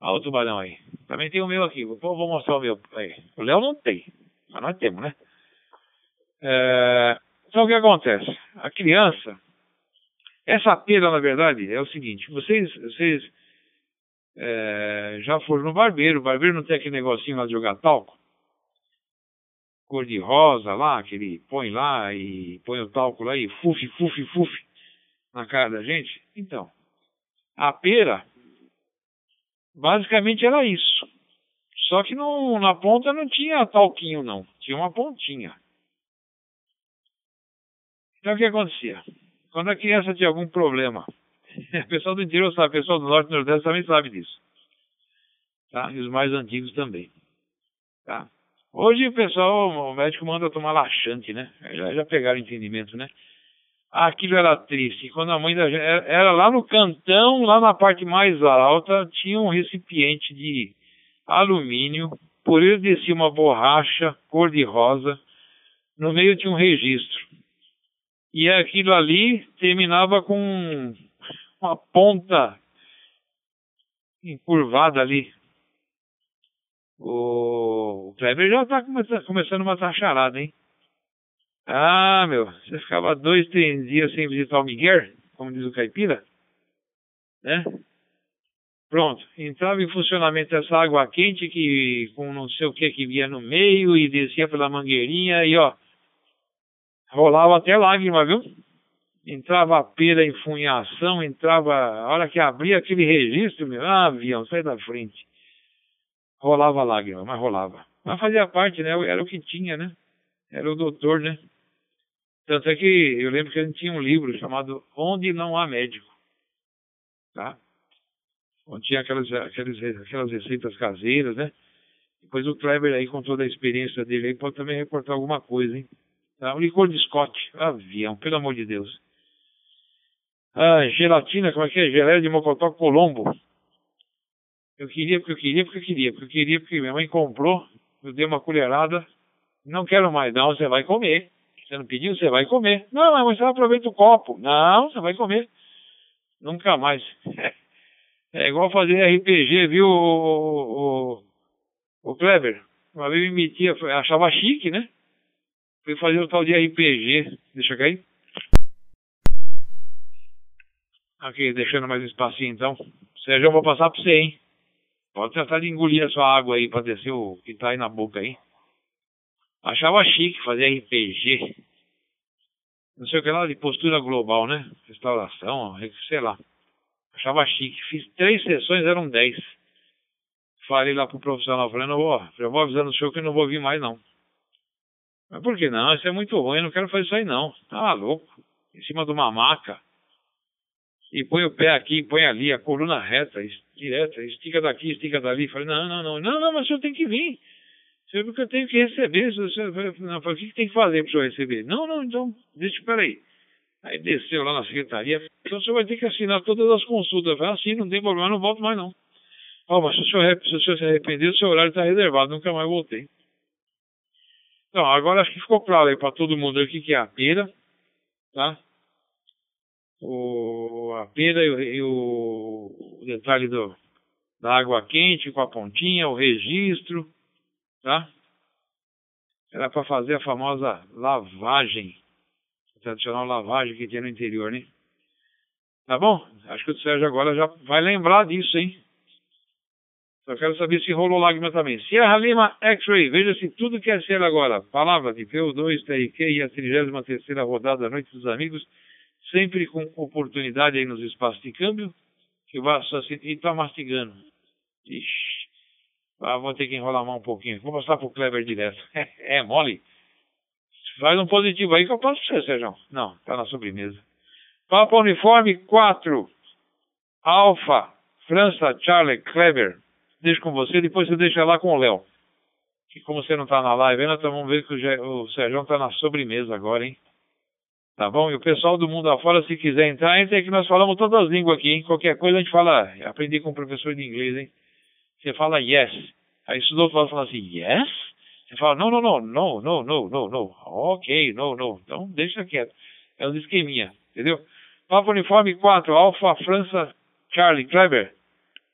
Olha o tubarão aí. Também tem o meu aqui, vou mostrar o meu. Aí. O Léo não tem, mas nós temos, né? Então o que acontece? A criança, essa pera na verdade é o seguinte, vocês já foram no barbeiro, o barbeiro não tem aquele negocinho lá de jogar talco? Cor de rosa lá, que ele põe lá e põe o talco lá e fufe na cara da gente? Então, a pera basicamente era isso, só que na ponta não tinha talquinho não, tinha uma pontinha. Então o que acontecia? Quando a criança tinha algum problema, o pessoal do interior sabe, o pessoal do norte e nordeste também sabe disso. Tá? E os mais antigos também. Tá? Hoje o pessoal, o médico manda tomar laxante, né? Já pegaram o entendimento, né? Aquilo era triste. Quando a mãe da gente era lá no cantão, lá na parte mais alta, tinha um recipiente de alumínio, por ele descia uma borracha cor de rosa, no meio tinha um registro. E aquilo ali terminava com uma ponta encurvada ali. O Kleber já está começando uma tacharada, hein? Ah, meu, já ficava 2, 3 dias sem visitar o Miguel, como diz o caipira, né? Pronto, entrava em funcionamento essa água quente que com não sei o que que via no meio e descia pela mangueirinha e ó, rolava até lágrima, viu? Entrava a pera em funhação, entrava, a hora que abria aquele registro, meu, ah, avião, sai da frente. Rolava lágrima, mas rolava. Mas fazia parte, né? Era o que tinha, né? Era o doutor, né? Tanto é que eu lembro que a gente tinha um livro chamado Onde Não Há Médico, tá? Onde tinha aquelas receitas caseiras, né? Depois o Kleber aí, com toda a experiência dele aí, pode também reportar alguma coisa, hein? Tá? O licor de Scott, avião, pelo amor de Deus. Ah, gelatina, como é que é? Geleia de mocotó Colombo. Eu queria, porque minha mãe comprou, eu dei uma colherada, não quero mais, não, você vai comer. Você não pediu, você vai comer. Não, mas você aproveita o copo. Não, você vai comer. Nunca mais. É igual fazer RPG, viu, o Kleber? Uma vez minha tia achava chique, né? Fui fazer o tal de RPG. Deixa cair. Aqui, deixando mais um espacinho, então. Sérgio, eu vou passar pra você, hein? Pode tentar de engolir a sua água aí pra descer o que tá aí na boca, hein? Achava chique fazer RPG. Não sei o que lá, de postura global, né? Restauração, sei lá. Achava chique. Fiz 3 sessões, eram 10. Falei lá pro profissional, falei, já vou avisando o senhor que eu não vou vir mais, não. Mas por que não? Isso é muito ruim, eu não quero fazer isso aí, não. Tá louco. Em cima de uma maca. E põe o pé aqui, põe ali, a coluna reta, direta, estica daqui, estica dali. Falei, não, mas o senhor tem que vir. O senhor porque eu tenho que receber. Não, falei, o que tem que fazer para o senhor receber? Não, então, deixa, peraí. Aí desceu lá na secretaria, então o senhor vai ter que assinar todas as consultas. Eu falei, assim, não tem problema, não volto mais não. Mas se o senhor se arrepender, o seu horário está reservado, nunca mais voltei. Então, agora acho que ficou claro aí para todo mundo o que é a pera, tá? A pera e o detalhe da água quente com a pontinha, o registro, tá? Era para fazer a famosa lavagem. Tradicional lavagem que tinha no interior, né? Tá bom? Acho que o Sérgio agora já vai lembrar disso, hein? Só quero saber se rolou lágrima também. Sierra Lima X-ray, veja se tudo que é ser agora. Palavra de PO2, TRQ e a 33ª rodada da Noite dos Amigos, sempre com oportunidade aí nos espaços de câmbio, que vai e tá mastigando. Ixi. Ah, vou ter que enrolar a mão um pouquinho. Vou passar pro Kleber direto. É mole? Faz um positivo aí que eu passo pra você, Sérgio. Não, tá na sobremesa. Papo Uniforme 4. Alpha, França, Charlie, Kleber. Deixo com você, depois você deixa lá com o Léo. Que como você não tá na live ainda, então vamos ver que o Sérgio tá na sobremesa agora, hein? Tá bom? E o pessoal do mundo afora, se quiser entrar, entra que nós falamos todas as línguas aqui, hein? Qualquer coisa a gente fala. Aprendi com o professor de inglês, hein? Você fala yes. Aí se o outro lado fala assim, yes? Você fala, não. Ok, não. Então, deixa quieto. É um esqueminha, entendeu? Papo Uniforme 4, Alfa, França, Charlie, Kleber.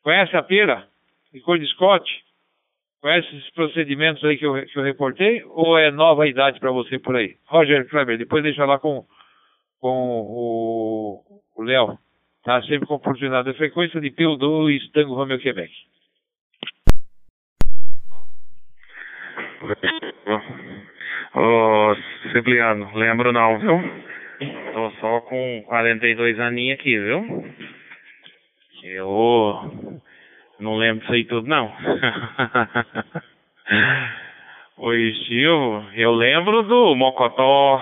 Conhece a pera? Licor de Scott? Conhece esses procedimentos aí que eu reportei? Ou é nova idade pra você por aí? Roger, Kleber, depois deixa lá com o Léo. Tá sempre com oportunidade de frequência de PO2 Tango Romeo Quebec. Cipriano, lembro não, viu? Tô só com 42 aninhos aqui, viu? Eu não lembro disso aí tudo, não. Pois, tio, eu lembro do mocotó,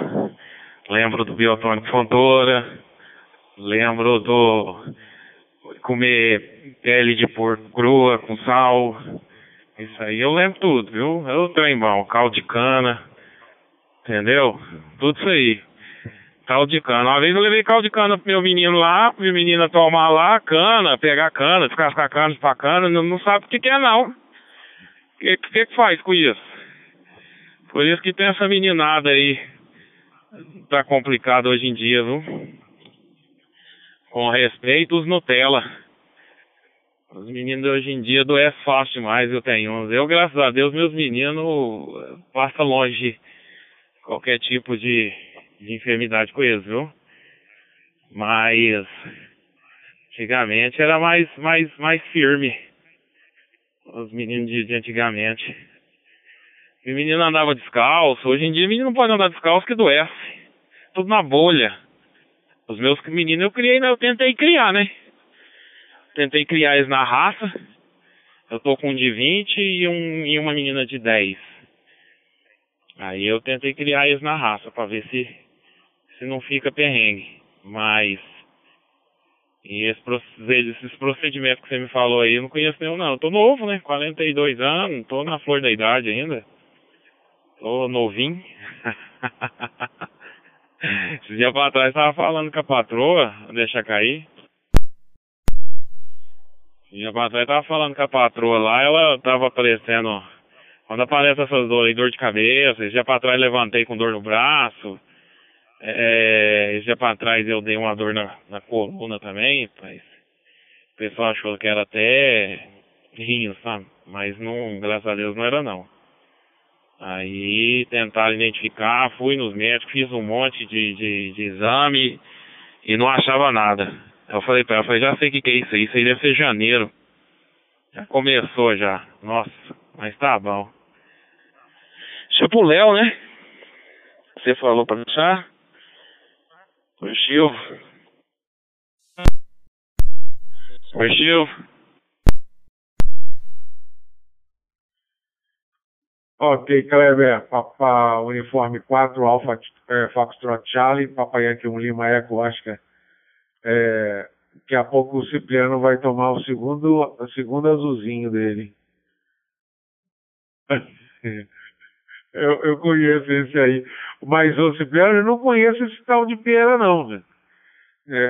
lembro do Biotônico Fontoura, lembro do comer pele de porco crua com sal. Isso aí eu lembro tudo, viu? Eu tenho bom, caldo de cana, entendeu? Tudo isso aí. Caldo de cana. Uma vez eu levei caldo de cana pro meu menino lá, pro minha menina tomar lá, cana, pegar cana, descascar cana, pra cana, não sabe o que é não. O que faz com isso? Por isso que tem essa meninada aí. Tá complicado hoje em dia, viu? Com respeito os Nutella. Os meninos hoje em dia doem fácil demais, eu tenho uns. Eu, graças a Deus, meus meninos passam longe qualquer tipo de enfermidade com eles, viu? Mas antigamente era mais firme. Os meninos de antigamente. E o menino andava descalço. Hoje em dia o menino não pode andar descalço que doece. Tudo na bolha. Os meus meninos eu criei, eu tentei criar, né? Tentei criar eles na raça. Eu tô com um de 20 e uma menina de 10. Aí eu tentei criar eles na raça pra ver se não fica perrengue. Mas... e esses procedimentos que você me falou aí, eu não conheço nenhum, não. Eu tô novo, né? 42 anos, tô na flor da idade ainda. Tô novinho. Esses dias pra trás tava falando com a patroa, deixa cair. Esses dias pra trás tava falando com a patroa lá, ela tava aparecendo... quando aparece essas dores aí, dor de cabeça, esses dias pra trás levantei com dor no braço... esse dia pra trás eu dei uma dor na coluna também, mas o pessoal achou que era até rinho, sabe? Mas não, graças a Deus não era não. Aí tentaram identificar, fui nos médicos, fiz um monte de exame e não achava nada. Eu falei pra ela, já sei o que é isso aí deve ser janeiro. Já começou já, nossa, mas tá bom. Deixa pro Léo, né? Você falou pra deixar? Oi, Silvio. Oi, Silvio. Ok, Kleber. Papa Uniforme 4, Alpha Fox Charlie, Papa Yankee 1 Lima Eco, Oscar. Daqui a pouco o Cipriano vai tomar o segundo azulzinho dele. Eu conheço esse aí. Mas o Cipriano, eu não conheço esse tal de Pieira, não. Né?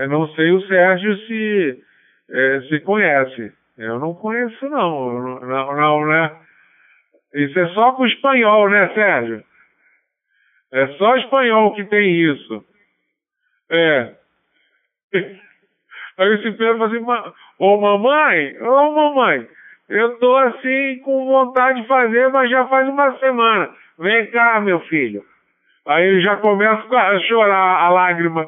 Não sei o Sérgio se conhece. Eu não conheço, não. Não, né? Isso é só com espanhol, né, Sérgio? É só espanhol que tem isso. Aí o Cipriano fala assim, ô mamãe, eu tô assim com vontade de fazer, mas já faz uma semana. Vem cá, meu filho. Aí ele já começa a chorar a lágrima.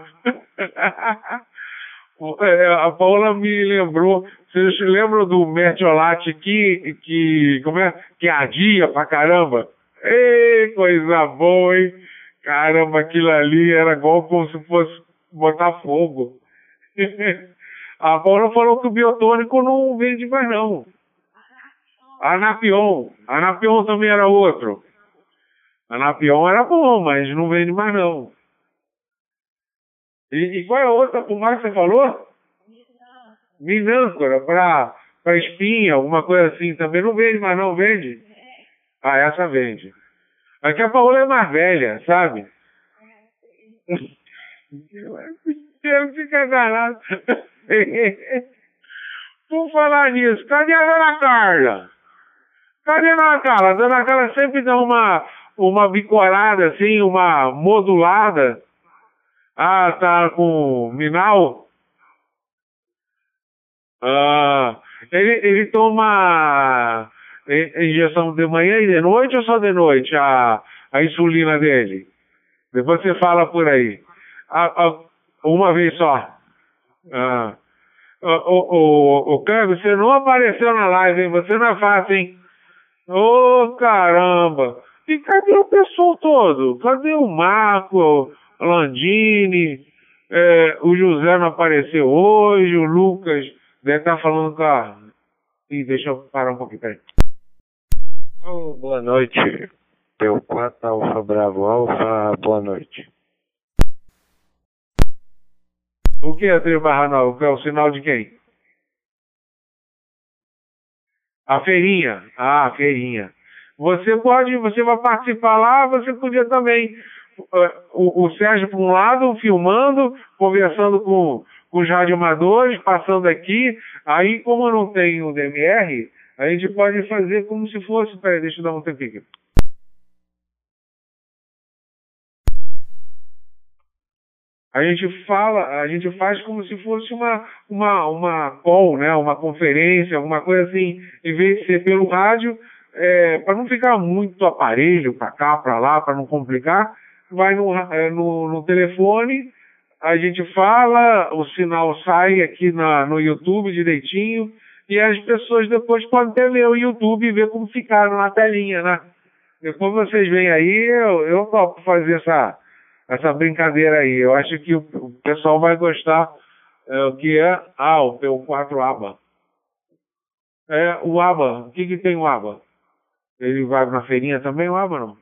A Paola me lembrou. Vocês se lembram do mertiolate que ardia pra caramba? Ei, coisa boa, hein? Caramba, aquilo ali era igual como se fosse botar fogo. A Paola falou que o biotônico não vende mais, não. Anapion também era outro. Anapion era bom, mas não vende mais não. E qual é a outra pomada que você falou? Minâncora, pra espinha, alguma coisa assim também. Não vende mais não, vende? Ah, essa vende. Aqui a Paola é mais velha, sabe? Eu fico danado. Por falar nisso, cadê a dona Carla? Cadê a dona Carla? A dona Carla sempre dá uma bicorada assim, uma modulada. Ah, tá com Minal. Ah, ele toma injeção de manhã e de noite ou só de noite a insulina dele? Depois você fala por aí. Uma vez só. Ah. Ô, Kleber, você não apareceu na live, hein? Você não é fácil, hein? Ô, caramba! E cadê o pessoal todo? Cadê o Marco, o Landini, o José não apareceu hoje, o Lucas deve estar falando com a... Ih, deixa eu parar um pouquinho, peraí. Oh, boa noite, P4 Alfa Bravo Alfa, boa noite. O que é 3/9? É o sinal de quem? A feirinha. Ah, a feirinha. Você vai participar lá, você podia também. O Sérgio por um lado, filmando, conversando com os radioamadores, passando aqui. Aí, como eu não tenho o DMR, a gente pode fazer como se fosse... Peraí, deixa eu dar um tempinho aqui. A gente faz como se fosse uma call, né? Uma conferência, alguma coisa assim, em vez de ser pelo rádio, para não ficar muito aparelho para cá, para lá, para não complicar, vai no telefone, a gente fala, o sinal sai aqui no YouTube direitinho, e as pessoas depois podem até ler o YouTube e ver como ficaram na telinha, né? Depois vocês veem aí, eu topo fazer essa brincadeira aí. Eu acho que o pessoal vai gostar, o que é... Ah, o P4 Aba. É, o Aba. O que tem o Aba? Ele vai na feirinha também, o Aba, não?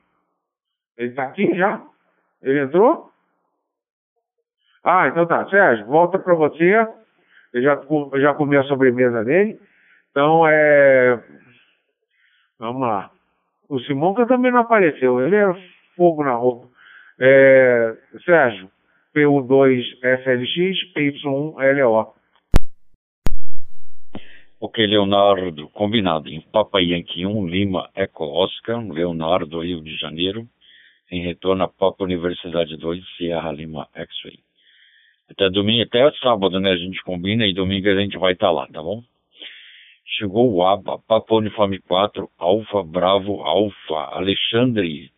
Ele tá aqui já? Ele entrou? Ah, então tá. Sérgio, volta pra você. Eu já comi a sobremesa dele. Então, vamos lá. O Simonca também não apareceu. Ele era fogo na roupa. Sérgio, PU2FLX, PY1LO. Ok, Leonardo, combinado. Em Papa Yankee 1, Lima, Eco Oscar, Leonardo, Rio de Janeiro. Em retorno a Papa Universidade 2, Sierra Lima X-ray. Até domingo, até sábado, né? A gente combina e domingo a gente vai estar lá, tá bom? Chegou o ABA, Papo Uniforme 4, Alfa Bravo Alfa, Alexandre,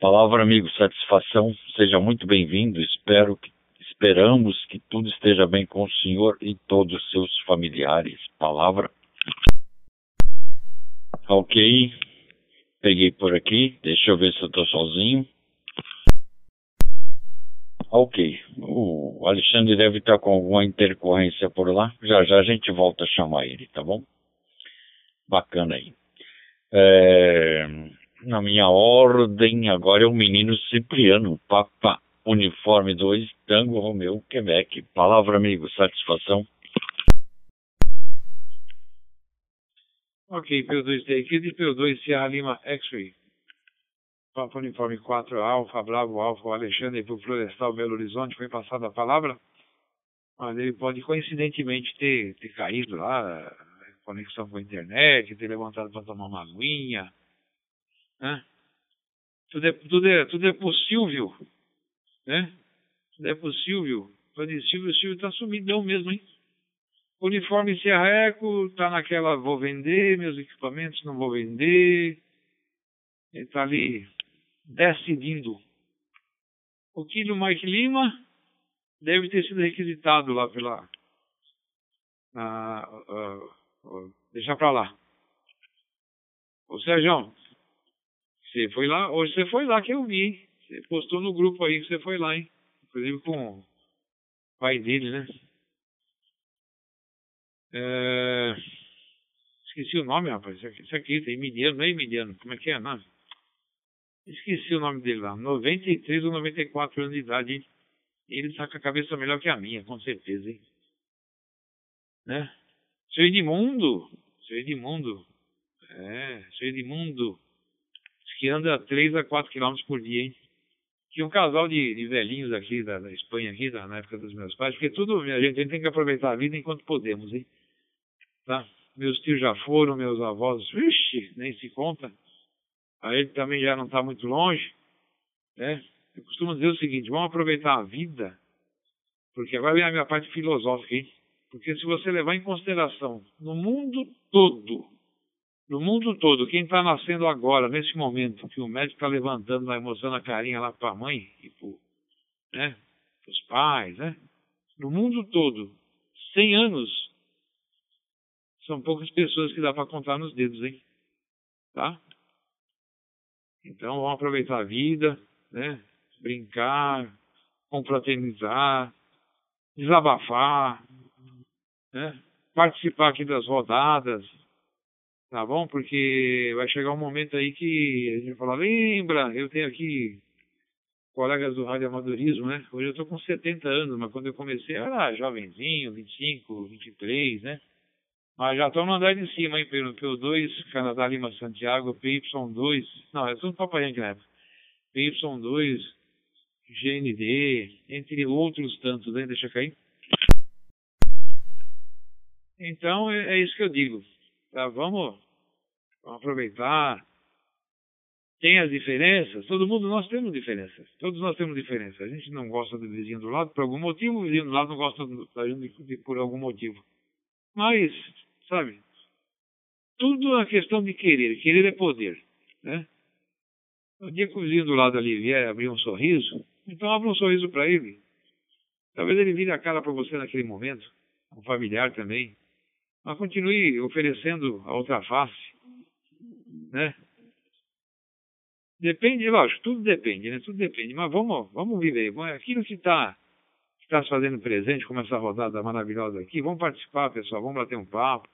palavra amigo, satisfação, seja muito bem-vindo, esperamos que tudo esteja bem com o senhor e todos os seus familiares, palavra. Ok, peguei por aqui, deixa eu ver se eu estou sozinho. Ok, o Alexandre deve estar com alguma intercorrência por lá, já já a gente volta a chamar ele, tá bom? Bacana aí. Na minha ordem, agora é o menino Cipriano, Papa Uniforme 2, Tango Romeo Quebec, palavra amigo, satisfação. Ok, P2D, Kid P2, Sierra Lima X-ray. Papo Uniforme 4, Alfa, Bravo, Alfa, Alexandre, para o Florestal Belo Horizonte, foi passada a palavra, mas ele pode coincidentemente ter caído lá, conexão com a internet, ter levantado para tomar uma aguinha, né? Tudo é possível, né? Tudo é possível. O Silvio está sumidão mesmo, hein? Uniforme Sierra Eco, está naquela, vou vender meus equipamentos, não vou vender, ele está ali... decidindo. O Kilo Mike Lima deve ter sido requisitado lá pela... deixar pra lá. Ô Sérgio, você foi lá? Hoje você foi lá que eu vi, hein? Você postou no grupo aí que você foi lá, hein? Inclusive com o pai dele, né? Esqueci o nome, rapaz. Isso aqui tem Mineiro, não é Mineiro. Como é que é, não? Esqueci o nome dele lá, 93 ou 94 anos de idade, hein? Ele está com a cabeça melhor que a minha, com certeza, hein? Né? Seu Edmundo, diz que anda 3 a 4 km por dia, hein? Tinha um casal de velhinhos aqui da Espanha, aqui, na época dos meus pais, porque tudo, minha gente, a gente tem que aproveitar a vida enquanto podemos, hein? Tá? Meus tios já foram, meus avós, vixi, nem se conta. Aí ele também já não está muito longe, né? Eu costumo dizer o seguinte, vamos aproveitar a vida, porque agora vem a minha parte filosófica, hein? Porque se você levar em consideração, no mundo todo, quem está nascendo agora, nesse momento, que o médico está levantando, vai mostrando a carinha lá para a mãe e né? Para os pais, né? No mundo todo, 100 anos, são poucas pessoas que dá para contar nos dedos, hein? Tá? Então, vamos aproveitar a vida, né? Brincar, confraternizar, desabafar, né? Participar aqui das rodadas, tá bom? Porque vai chegar um momento aí que a gente vai falar, lembra, eu tenho aqui colegas do rádio amadorismo, né? Hoje eu estou com 70 anos, mas quando eu comecei era jovenzinho, 25, 23, né? Mas já estão no andar de cima, hein, pelo P2, Canadá, Lima, Santiago, PY2, não, é tudo Papai Yankee na época, PY2, GND, entre outros tantos, hein, deixa cair. Então, é isso que eu digo, tá, vamos aproveitar, tem as diferenças, todos nós temos diferenças, a gente não gosta do vizinho do lado por algum motivo, o vizinho do lado não gosta da gente por algum motivo. Mas, sabe, tudo é uma questão de querer é poder, né? O dia que o vizinho do lado ali vier abrir um sorriso, então abra um sorriso para ele. Talvez ele vire a cara para você naquele momento, um familiar também. Mas continue oferecendo a outra face, né? Depende, lógico, tudo depende, né? Tudo depende, mas vamos viver. Aquilo que está se fazendo presente, como essa rodada maravilhosa aqui, vamos participar, pessoal, vamos bater um papo.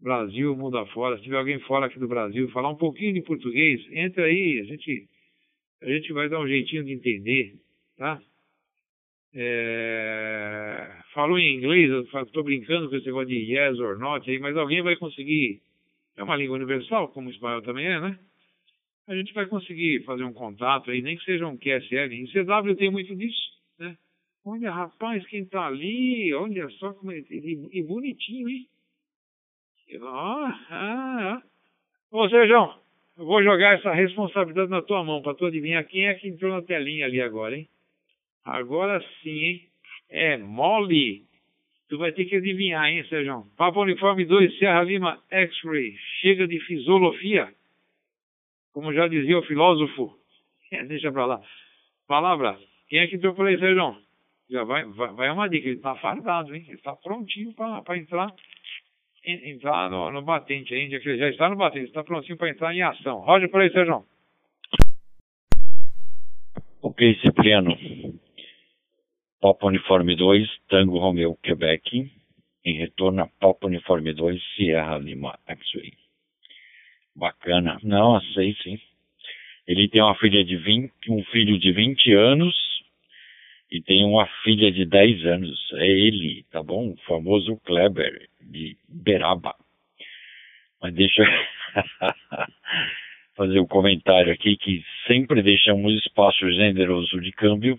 Brasil, mundo afora, se tiver alguém fora aqui do Brasil, falar um pouquinho de português, entra aí, a gente vai dar um jeitinho de entender, tá? Falou em inglês, eu estou brincando com esse negócio de yes or not, aí, mas alguém vai conseguir, é uma língua universal, como o espanhol também é, né? A gente vai conseguir fazer um contato aí, nem que seja um QSL, em CW tem muito disso, né? Olha, rapaz, quem tá ali, olha só como ele... E bonitinho, hein? Ô, Sérgio, eu vou jogar essa responsabilidade na tua mão para tu adivinhar quem é que entrou na telinha ali agora, hein? Agora sim, hein? É mole. Tu vai ter que adivinhar, hein, Sérgio? Papo Uniforme 2, Sierra Lima X-ray. Chega de fisiologia. Como já dizia o filósofo. Deixa pra lá. Palavra. Quem é que entrou por aí, Sérgio? Já vai uma dica. Ele tá fardado, hein? Ele tá prontinho pra entrar. Entrar no batente ainda, que ele já está no batente, está prontinho para entrar em ação. Roger, por aí, Sérgio. Ok, Cipriano. Papo Uniforme 2, Tango Romeo Quebec, em retorno a Papo Uniforme 2, Sierra Lima X-ray. Bacana. Não, sei, sim. Ele tem uma filha de um filho de 20 anos e tem uma filha de 10 anos. É ele, tá bom? O famoso Kleber, de Uberaba. Mas deixa eu fazer um comentário aqui, que sempre deixamos espaço generoso de câmbio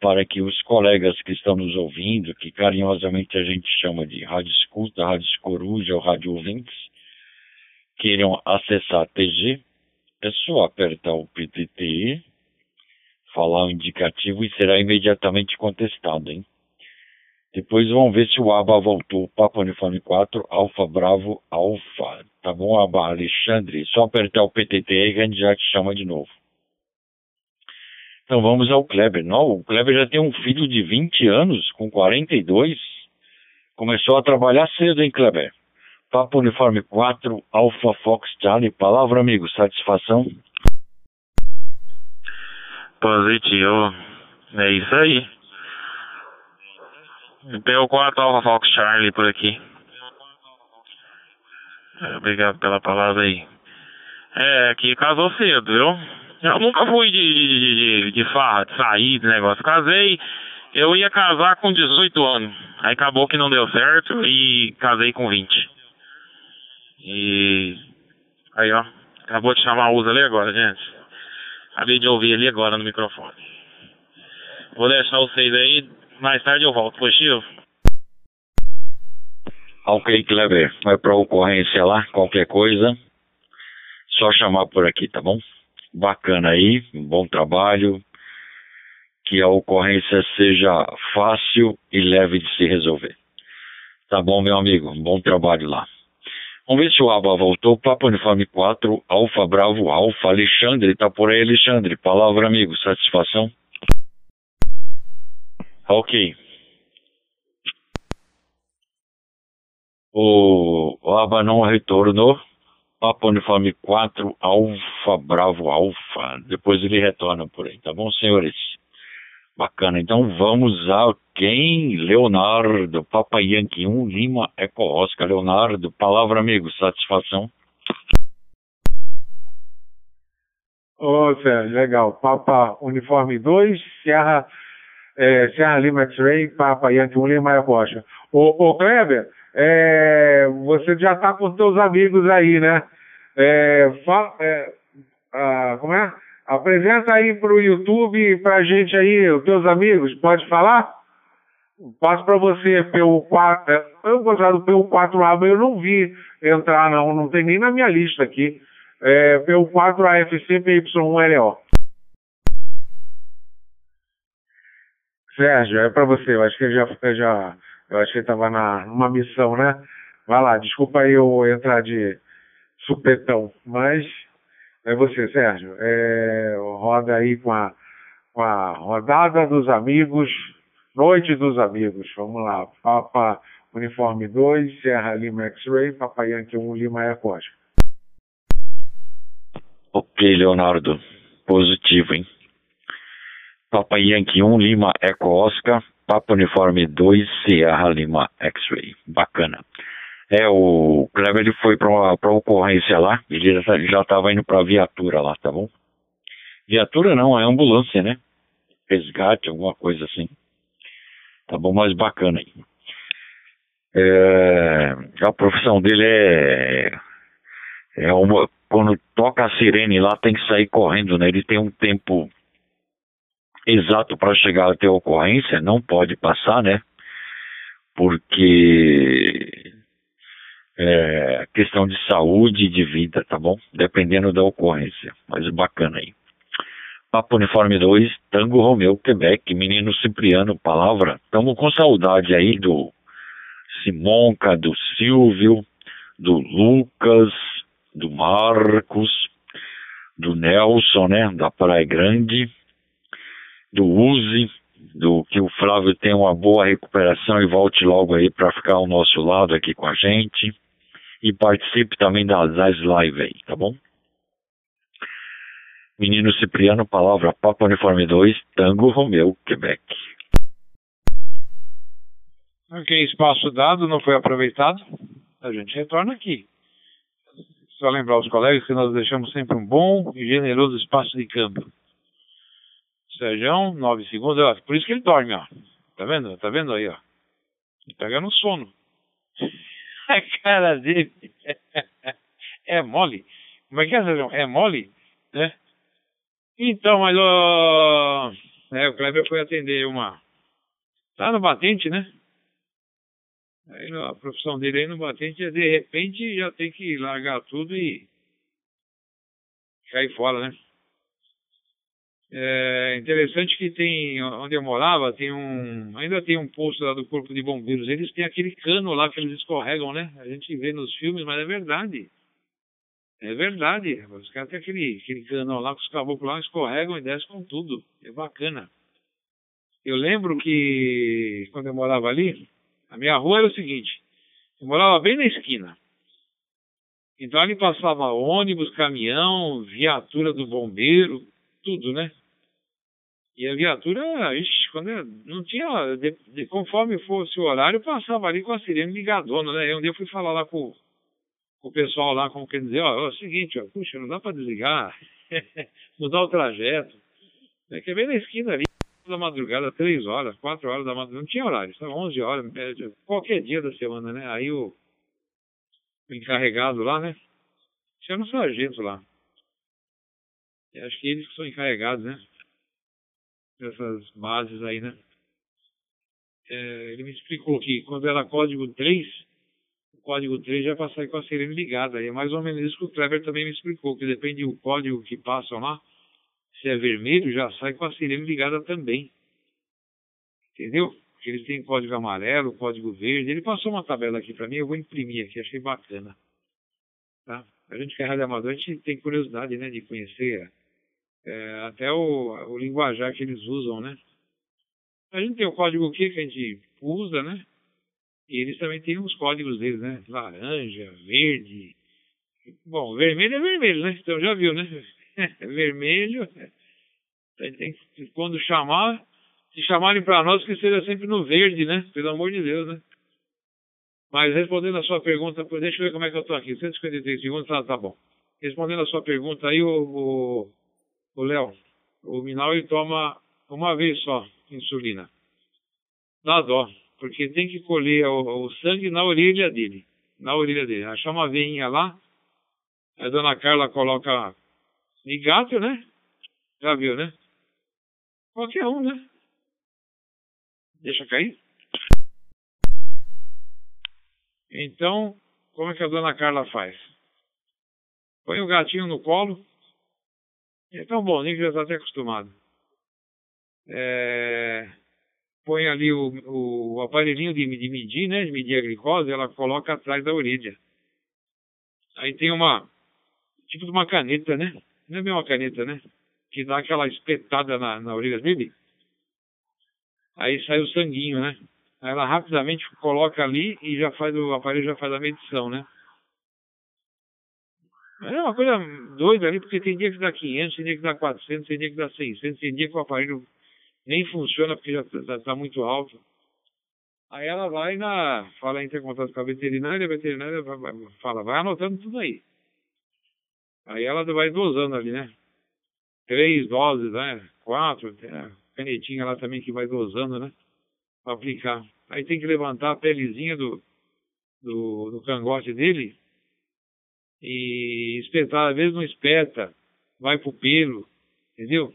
para que os colegas que estão nos ouvindo, que carinhosamente a gente chama de rádio escuta, rádio coruja ou rádio ouvintes, queiram acessar a TG. É só apertar o PTT, falar o indicativo e será imediatamente contestado, hein? Depois vamos ver se o Aba voltou. Papo Uniforme 4, Alfa Bravo, Alfa. Tá bom, Aba? Alexandre, só apertar o PTT e a gente já te chama de novo. Então vamos ao Kleber. Não, o Kleber já tem um filho de 20 anos, com 42. Começou a trabalhar cedo, hein, Kleber? Papo Uniforme 4, Alpha Fox Charlie. Palavra, amigo. Satisfação? Positivo. É isso aí. PO4 Alpha Fox Charlie por aqui. Obrigado pela palavra aí. Que casou cedo, viu? Eu nunca fui de farra, de sair, de negócio. Casei, eu ia casar com 18 anos. Aí acabou que não deu certo e casei com 20. E... aí, ó. Acabou de chamar a Usa ali agora, gente. Acabei de ouvir ali agora no microfone. Vou deixar vocês aí... mais tarde eu volto, positivo? Ok, Kleber. Vai pra ocorrência lá, qualquer coisa. Só chamar por aqui, tá bom? Bacana aí, um bom trabalho. Que a ocorrência seja fácil e leve de se resolver. Tá bom, meu amigo? Um bom trabalho lá. Vamos ver se o Aba voltou. Papo Uniforme 4, Alfa Bravo, Alfa. Alexandre, tá por aí, Alexandre. Palavra, amigo. Satisfação? Ok. O Aba não retornou. Papo Uniforme 4, Alfa Bravo, Alfa. Depois ele retorna por aí, tá bom, senhores? Bacana. Então vamos a quem? Leonardo, Papa Yankee 1, Lima, Eco Oscar. Leonardo, palavra, amigo. Satisfação? Ô, Sérgio, legal. Papa Uniforme 2, Sierra... Sierra Lima X-ray, Papa Yankee 1, Lima, Rocha. Ô Kleber, você já tá com seus amigos aí, né? Como é? Apresenta aí pro YouTube, pra gente aí, os teus amigos, pode falar? Passo pra você, PU4. Eu gostava do PU4A, eu não vi entrar, não tem nem na minha lista aqui. PU4AFC, PY1LO. Sérgio, é pra você, eu acho que ele tava numa missão, né? Vai lá, desculpa aí eu entrar de supetão, mas É você, Sérgio. Roda aí com a Rodada dos Amigos, Noite dos Amigos. Vamos lá. Papa Uniforme 2, Sierra Lima X-ray, Papa Yankee 1, Lima Eco. Ok, Leonardo. Positivo, hein? Papa Yankee 1, Lima Eco Oscar, Papa Uniforme 2, Sierra Lima X-ray. Bacana. O Kleber, ele foi para ocorrência lá, ele já estava indo para viatura lá, tá bom? Viatura não, é ambulância, né? Resgate, alguma coisa assim. Tá bom, mas bacana aí. A profissão dele quando toca a sirene lá, tem que sair correndo, né? Ele tem um tempo exato para chegar até a ocorrência, não pode passar, né? Porque... questão de saúde e de vida, tá bom? Dependendo da ocorrência, mas bacana aí. Papo Uniforme 2, Tango Romeo Quebec, menino Cipriano, palavra. Tamo com saudade aí do Simonca, do Silvio, do Lucas, do Marcos, do Nelson, né? Da Praia Grande, do Uzi, do que o Flávio tenha uma boa recuperação e volte logo aí para ficar ao nosso lado aqui com a gente. E participe também das lives aí, tá bom? Menino Cipriano, palavra. Papo Uniforme 2, Tango Romeo, Quebec. Ok, espaço dado, não foi aproveitado. A gente retorna aqui. Só lembrar aos colegas que nós deixamos sempre um bom e generoso espaço de câmbio. Sérgio, 9 segundos, ó. Por isso que ele dorme, ó. Tá vendo? Tá vendo aí, ó. Ele pega no sono. A cara dele é mole. Como é que é, Sérgio? É mole? Né? Então, mas o Kleber foi atender uma... Tá no batente, né? Aí, a profissão dele aí no batente, de repente, já tem que largar tudo e... cair fora, né? É interessante que tem, onde eu morava, ainda tem um posto lá do Corpo de Bombeiros. Eles têm aquele cano lá que eles escorregam, né? A gente vê nos filmes, mas é verdade. É verdade. Os caras têm aquele cano lá, que os caboclos lá escorregam e descem com tudo. É bacana. Eu lembro que, quando eu morava ali, a minha rua era o seguinte. Eu morava bem na esquina. Então ali passava ônibus, caminhão, viatura do bombeiro, tudo, né? E a viatura, não tinha, conforme fosse o horário, passava ali com a sirene ligadona, né? E um dia eu fui falar lá com o pessoal lá, como quer dizer, ó, é o seguinte, ó, puxa, não dá pra desligar, mudar o trajeto. É que é bem na esquina ali, da madrugada, 3 horas, 4 horas da madrugada, não tinha horário, estava 11 horas, qualquer dia da semana, né? Aí o encarregado lá, né? Tinha um sargento lá. Acho que eles que são encarregados, né? Dessas bases aí, né? Ele me explicou que quando era código 3, o código 3 já passava com a sirene ligada. É mais ou menos isso que o Kleber também me explicou, que depende do código que passam lá. Se é vermelho, já sai com a sirene ligada também. Entendeu? Porque eles têm código amarelo, código verde. Ele passou uma tabela aqui pra mim, eu vou imprimir aqui, achei bacana. Tá? A gente que é rádio amador, a gente tem curiosidade, né, de conhecer... até o linguajar que eles usam, né? A gente tem o código Q que a gente usa, né? E eles também têm os códigos deles, né? Laranja, verde... Bom, vermelho é vermelho, né? Então já viu, né? Vermelho... Quando chamar... Se chamarem para nós, que seja sempre no verde, né? Pelo amor de Deus, né? Mas respondendo a sua pergunta... Deixa eu ver como é que eu tô aqui. 153 segundos, tá bom. Respondendo a sua pergunta aí, o Léo, o Minal, ele toma uma vez só insulina. Dá dó, porque tem que colher o sangue na orelha dele. Na orelha dele. Achar uma veinha lá, a dona Carla coloca ligato, né? Já viu, né? Qualquer um, né? Deixa cair. Então, como é que a dona Carla faz? Põe o gatinho no colo. É tão bonzinho que já está até acostumado. Põe ali o aparelhinho de medir, né? De medir a glicose, ela coloca atrás da orelha. Aí tem tipo de uma caneta, né? Não é bem uma caneta, né? Que dá aquela espetada na orelha dele. Aí sai o sanguinho, né? Aí ela rapidamente coloca ali e já faz o aparelho, já faz a medição, né? É uma coisa doida ali, porque tem dia que dá 500, tem dia que dá 400, tem dia que dá 600, tem dia que o aparelho nem funciona porque já está muito alto. Aí ela vai fala, entra em contato com a veterinária fala, vai anotando tudo aí. Aí ela vai dosando ali, né? 3 doses, né? 4, tem a canetinha lá também que vai dosando, né? Pra aplicar. Aí tem que levantar a pelezinha do cangote dele e espetar. Às vezes não espeta, vai pro pelo, entendeu?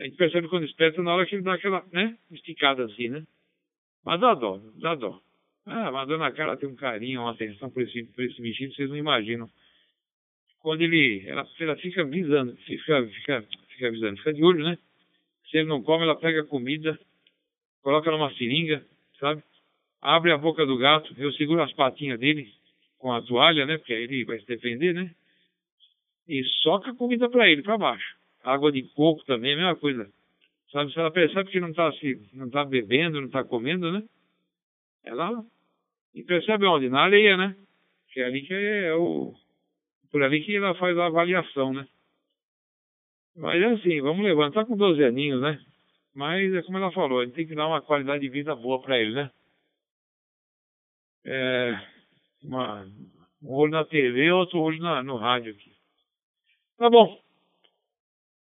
A gente percebe quando espeta na hora que ele dá aquela, né? Esticada assim, né? Mas dá dó, dá dó. Ah, mas a dona Carla tem um carinho, uma atenção por esse bichinho, vocês não imaginam. Quando ela fica visando, fica avisando, fica de olho, né? Se ele não come, ela pega a comida, coloca numa seringa, sabe? Abre a boca do gato, eu seguro as patinhas dele com a toalha, né? Porque aí ele vai se defender, né? E soca a comida pra ele, pra baixo. Água de coco também, a mesma coisa. Sabe, se ela percebe que não tá bebendo, não tá comendo, né? Ela... E percebe onde? Na areia, né? Que é ali que é o... Por ali que ela faz a avaliação, né? Mas assim, vamos levantar com 12 aninhos, né? Mas é como ela falou, a gente tem que dar uma qualidade de vida boa pra ele, né? É... Um olho na TV, outro olho no rádio aqui. Tá bom.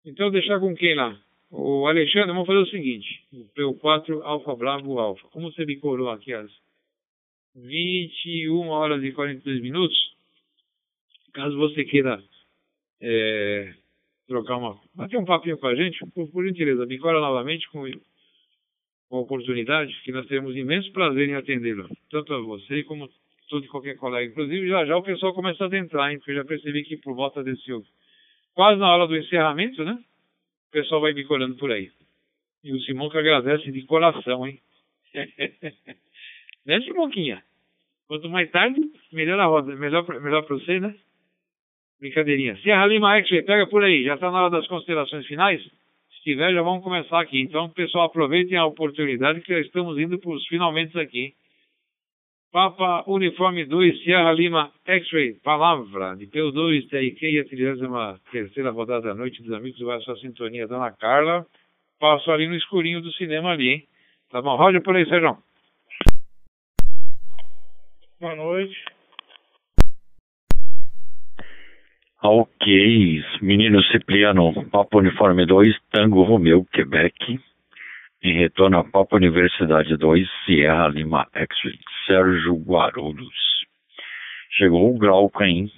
Então deixar com quem lá? O Alexandre, vamos fazer o seguinte. O P4 Alfa Bravo Alfa. Como você decorou aqui às 21 horas e 42 minutos... Caso você queira trocar bater um papinho com a gente, por gentileza, me cola novamente com a oportunidade, que nós teremos imenso prazer em atendê-lo, tanto a você como todo e qualquer colega. Inclusive, já o pessoal começa a adentrar, hein, porque eu já percebi que por volta desse quase na hora do encerramento, né? O pessoal vai me colando por aí. E o Simonca agradece de coração, hein? Né, Simonquinha? Quanto mais tarde, melhor a roda, melhor pra você, né? Brincadeirinha. Sierra Lima X-ray, pega por aí. Já está na hora das considerações finais? Se tiver, já vamos começar aqui. Então, pessoal, aproveitem a oportunidade que já estamos indo para os finalmente aqui. Papa Uniforme 2, Sierra Lima X-ray, palavra de P2, TIQ e a 33ª rodada da noite dos amigos. Vai a sua sintonia, dona Carla. Passou ali no escurinho do cinema ali, hein? Tá bom, roda por aí, Sérgio. Boa noite. Ok, menino Cipriano, Papo Uniforme 2, Tango Romeo Quebec, em retorno a Papo Universidade 2, Sierra Lima X, Sérgio Guarulhos. Chegou o Glauco, hein?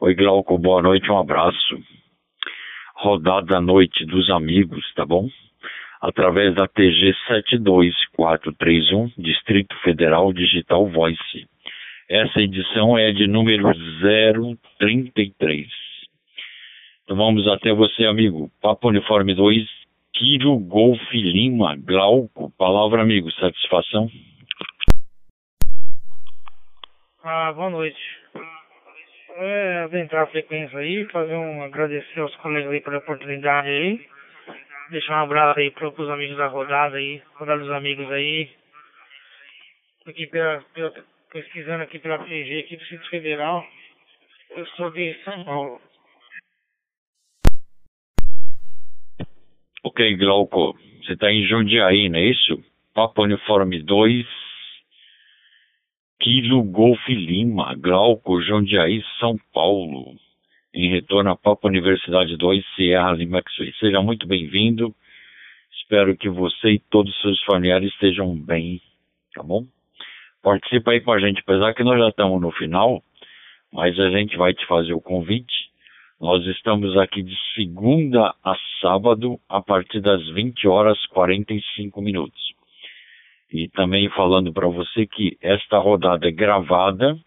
Oi, Glauco, boa noite, um abraço. Rodada Noite dos Amigos, tá bom? Através da TG 72431, Distrito Federal Digital Voice. Essa edição é de número 033. Então vamos até você, amigo. Papo Uniforme 2, Kilo Golf Lima, Glauco. Palavra, amigo. Satisfação? Boa noite. Adentrar a frequência aí, fazer agradecer aos colegas aí pela oportunidade aí. Deixar um abraço aí para os amigos da rodada aí, rodada dos amigos aí. Aqui pesquisando aqui pela PG, aqui do Distrito Federal. Eu sou de São Paulo. Ok, Glauco. Você está em Jundiaí, não é isso? Papo Uniforme 2, Kilo Golf Lima, Glauco, Jundiaí, São Paulo. Em retorno à Papo Universidade 2, Sierra Lima X-ray. Seja muito bem-vindo. Espero que você e todos os seus familiares estejam bem, tá bom? Participa aí com a gente, apesar que nós já estamos no final, mas a gente vai te fazer o convite. Nós estamos aqui de segunda a sábado, a partir das 20 horas e 45 minutos. E também falando para você que esta rodada é gravada,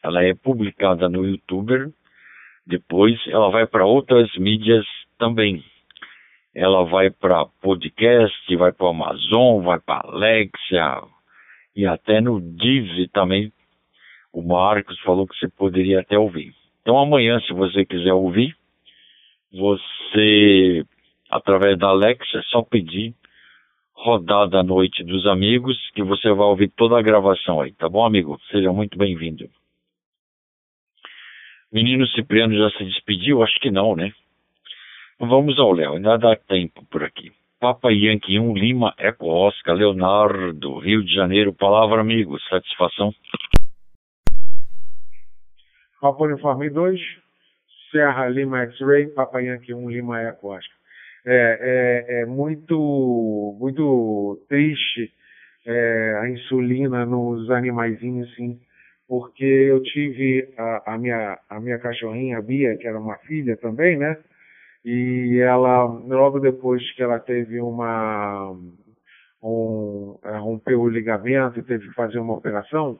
ela é publicada no YouTube. Depois ela vai para outras mídias também. Ela vai para podcast, vai para Amazon, vai para Alexa e até no Deezer também. O Marcos falou que você poderia até ouvir. Então amanhã, se você quiser ouvir, você, através da Alexa, é só pedir Rodada Noite dos Amigos, que você vai ouvir toda a gravação aí, tá bom, amigo? Seja muito bem-vindo. Menino Cipriano já se despediu? Acho que não, né? Vamos ao Léo, ainda dá tempo por aqui. Papa Yankee 1, Lima, Eco Oscar, Leonardo, Rio de Janeiro, palavra, amigo, satisfação. Papo Uniforme 2, Sierra Lima X-ray, Papa Yankee 1, Lima, Eco Oscar. É muito, muito triste a insulina nos animaizinhos, sim, porque eu tive a minha cachorrinha, a Bia, que era uma filha também, né? E ela, logo depois que ela teve rompeu o ligamento e teve que fazer uma operação,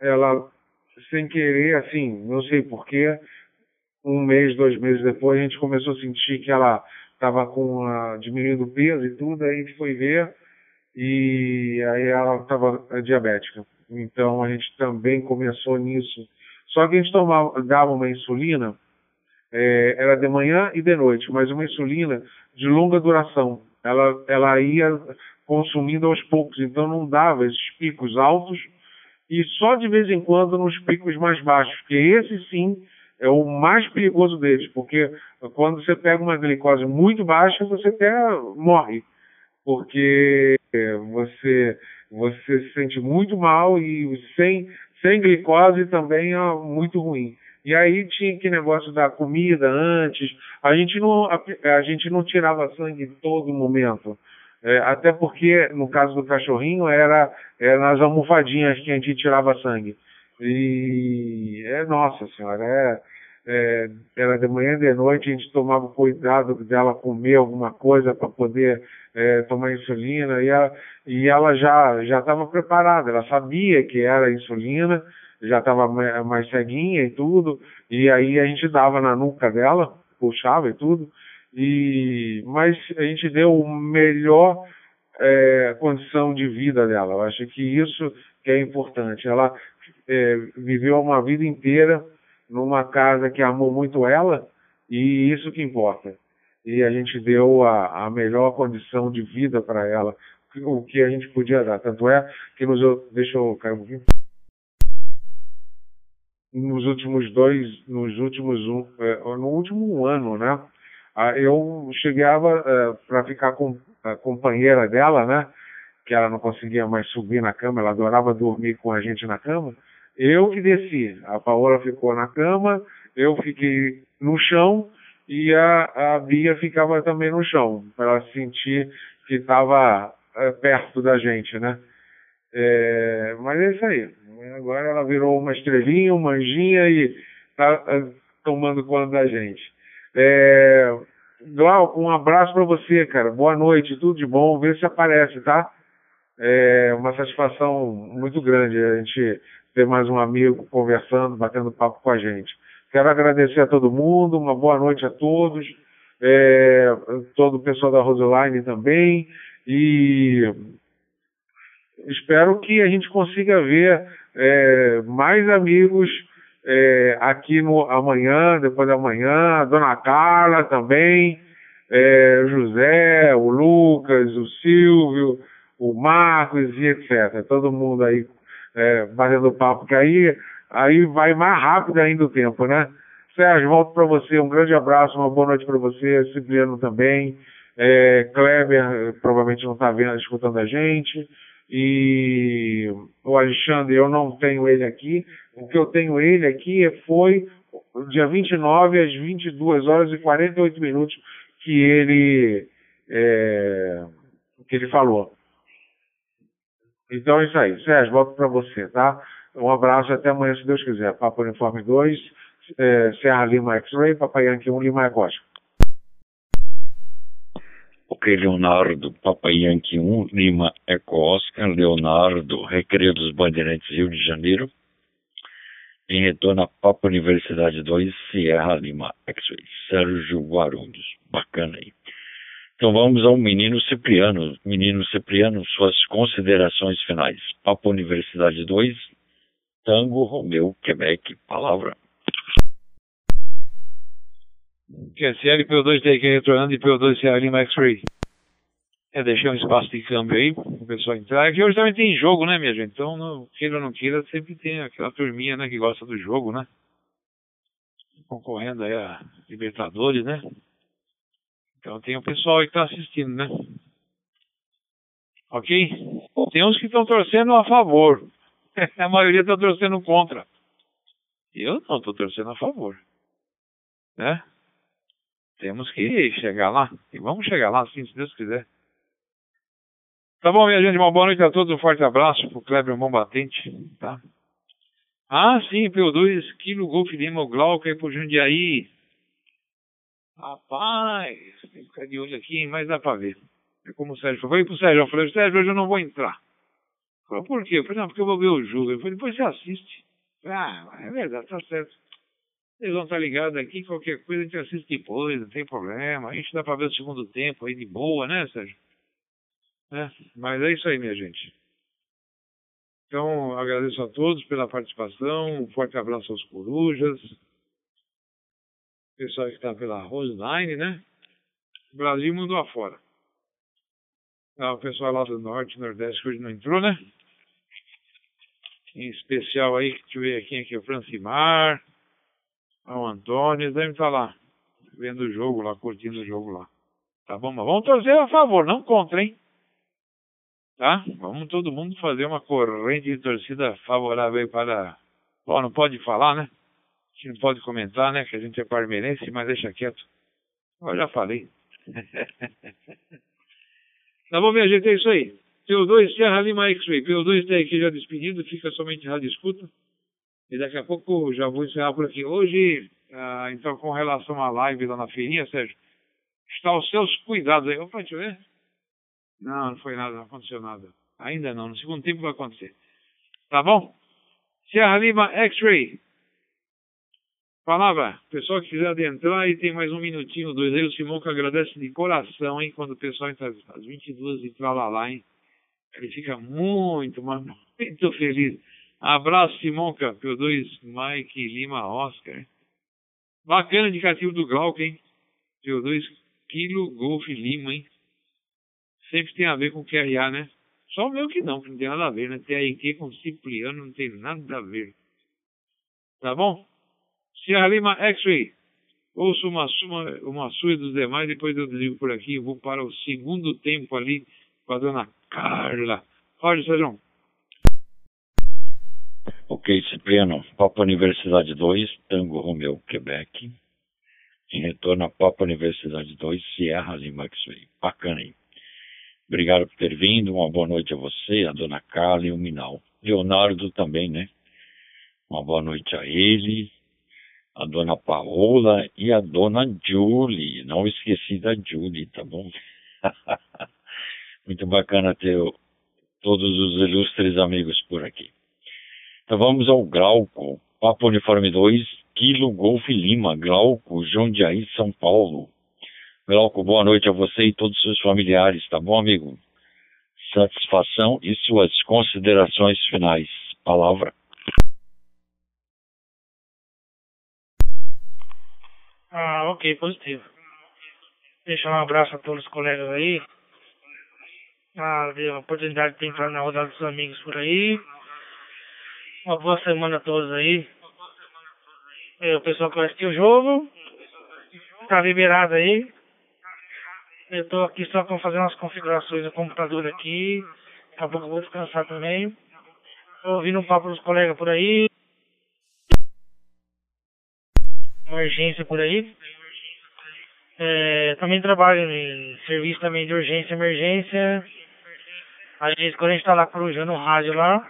ela, sem querer, assim, não sei porquê, 1 mês, 2 meses depois, a gente começou a sentir que ela estava diminuindo o peso e tudo, aí a gente foi ver, e aí ela estava diabética. Então a gente também começou nisso. Só que a gente dava uma insulina, era de manhã e de noite, mas uma insulina de longa duração. Ela ia consumindo aos poucos, então não dava esses picos altos e só de vez em quando nos picos mais baixos, porque esse sim é o mais perigoso deles, porque quando você pega uma glicose muito baixa, você até morre, porque você se sente muito mal e sem glicose também é muito ruim. E aí tinha que negócio da comida antes, a gente não tirava sangue em todo momento, até porque no caso do cachorrinho era nas almofadinhas que a gente tirava sangue. E nossa senhora, era de manhã e de noite, a gente tomava cuidado dela comer alguma coisa para poder tomar insulina, e ela já estava preparada, ela sabia que era insulina, já estava mais ceguinha e tudo, e aí a gente dava na nuca dela, puxava e tudo, mas a gente deu o melhor condição de vida dela. Eu acho que isso que é importante. Ela viveu uma vida inteira numa casa que amou muito ela, e isso que importa. E a gente deu a melhor condição de vida para ela, o que a gente podia dar. Tanto é que deixa eu cair um pouquinho. No último ano, né? Eu chegava para ficar com a companheira dela, né? Que ela não conseguia mais subir na cama, ela adorava dormir com a gente na cama. Eu que desci, a Paola ficou na cama, eu fiquei no chão e a Bia ficava também no chão, para ela sentir que estava perto da gente, né? Mas é isso aí. Agora ela virou uma estrelinha, uma anjinha e está tomando conta da gente. Glauco, um abraço para você, cara. Boa noite, tudo de bom. Vê se aparece, tá? É uma satisfação muito grande a gente ter mais um amigo conversando, batendo papo com a gente. Quero agradecer a todo mundo, uma boa noite a todos, todo o pessoal da Rosaline também, e espero que a gente consiga ver mais amigos aqui no amanhã, depois da manhã, a dona Carla também, o José, o Lucas, o Silvio, o Marcos e etc. Todo mundo aí batendo papo, porque aí vai mais rápido ainda o tempo, né? Sérgio, volto para você, um grande abraço, uma boa noite para você, Cipriano também, Kleber provavelmente não está vendo, escutando a gente, e o Alexandre, eu não tenho ele aqui. O que eu tenho ele aqui foi dia 29 às 22 horas e 48 minutos que ele falou. Então é isso aí. Sérgio, volto para você, tá? Um abraço, até amanhã, se Deus quiser. Papo Uniforme 2, Sierra Lima X-Ray, Papai Yankee 1, Lima Ecosta. Ok, Leonardo, Papa Yankee 1, Lima, Eco Oscar, Leonardo, Recreio dos Bandeirantes, Rio de Janeiro. Em retorno a Papa Universidade 2, Sierra Lima X-ray, Sérgio Guarulhos, bacana aí. Então vamos ao Menino Cipriano. Menino Cipriano, suas considerações finais. Papa Universidade 2, Tango Romeo Quebec, palavra. QSL PO2 TQ retornando e PO2 Sierra Lima X-ray. É deixar um espaço de câmbio aí para o pessoal entrar. Aqui hoje também tem jogo, né, minha gente? Então, não, queira ou não queira, sempre tem aquela turminha, né, que gosta do jogo, né? Concorrendo aí a Libertadores, né? Então tem o pessoal aí que tá assistindo, né? Ok? Tem uns que estão torcendo a favor. A maioria tá torcendo contra. Eu não tô torcendo a favor, né? Temos que chegar lá. E vamos chegar lá, sim, se Deus quiser. Tá bom, minha gente? Uma boa noite a todos. Um forte abraço pro Kleber, um bom batente, tá? Ah, sim, PO2, Kilo Golf Lima, o Glauco aí pro Jundiaí. Rapaz, tem que ficar de olho aqui, hein? Mas dá pra ver. É como o Sérgio falou. Eu falei pro Sérgio, eu falei, Sérgio, hoje eu não vou entrar. Eu falei, por quê? Eu falei, não, porque eu vou ver o jogo. Eu falei, depois você assiste. Ah, é verdade, tá certo. Eles vão estar ligados aqui, qualquer coisa a gente assiste depois, não tem problema. A gente dá pra ver o segundo tempo aí de boa, né, Sérgio? É, mas é isso aí, minha gente. Então, agradeço a todos pela participação. Um forte abraço aos corujas. Pessoal que está pela Rosaline, né? Brasil e mundo afora. Ah, o pessoal lá do Norte, Nordeste, que hoje não entrou, né? Em especial aí, que tiver aqui o Francimar, o Antônio, eles devem estar lá, vendo o jogo lá, curtindo o jogo lá. Tá bom? Mas vamos torcer a favor, não contra, hein? Tá? Vamos todo mundo fazer uma corrente de torcida favorável aí para... Bom, não pode falar, né? A gente não pode comentar, né? Que a gente é parmeirense, mas deixa quieto. Eu já falei. Tá bom, minha gente? É isso aí. PO2 Sierra Lima X-ray. PO2 tem aqui já despedido, fica somente rádio escuta. E daqui a pouco já vou encerrar por aqui. Hoje, então, com relação à live lá na feirinha, Sérgio, está aos seus cuidados aí. Opa, deixa eu ver. Não, não foi nada, não aconteceu nada. Ainda não, no segundo tempo vai acontecer. Tá bom? Sierra Lima X-ray. Palavra, pessoal que quiser adentrar e tem mais um minutinho, dois aí, o Simonca agradece de coração, hein, quando o pessoal entra às 22 e tralalá, hein. Ele fica muito, mas muito feliz. Abraço, Simonca, PO2, Mike, Lima, Oscar. Bacana indicativo do Glauco, hein. PO2, Kilo Golf Lima, hein. Sempre tem a ver com QRA, né? Só o meu que não tem nada a ver, né? TRQ com Cipriano, não tem nada a ver. Tá bom? Sierra Lima X-Ray. Ouço uma sua e dos demais, depois eu desligo por aqui. Eu vou para o segundo tempo ali com a dona Carla. Olha, Sérgio. Ok, Cipriano. Papo Universidade 2, Tango Romeo Quebec. Em retorno a Papo Universidade 2, Sierra Lima X-Ray. Bacana, hein? Obrigado por ter vindo, uma boa noite a você, a dona Carla e o Minal. Leonardo também, né? Uma boa noite a ele, a dona Paola e a dona Julie. Não esqueci da Julie, tá bom? Muito bacana ter todos os ilustres amigos por aqui. Então vamos ao Glauco, Papo Uniforme 2, Kilo Golf Lima, Glauco, Jundiaí, São Paulo. Glauco, boa noite a você e todos os seus familiares, tá bom, amigo? Satisfação e suas considerações finais. Palavra. Ah, ok, positivo. Deixa um abraço a todos os colegas aí. Ah, a oportunidade de entrar na rodada dos amigos por aí. Uma boa semana a todos aí. O pessoal que vai assistir o jogo tá liberado aí. Eu tô aqui só pra fazer umas configurações do computador aqui. Daqui a pouco eu vou descansar também. Tô ouvindo um papo dos colegas por aí. Emergência por aí. É, também trabalho em serviço também de urgência e emergência. Às vezes quando a gente tá lá corujando o rádio lá,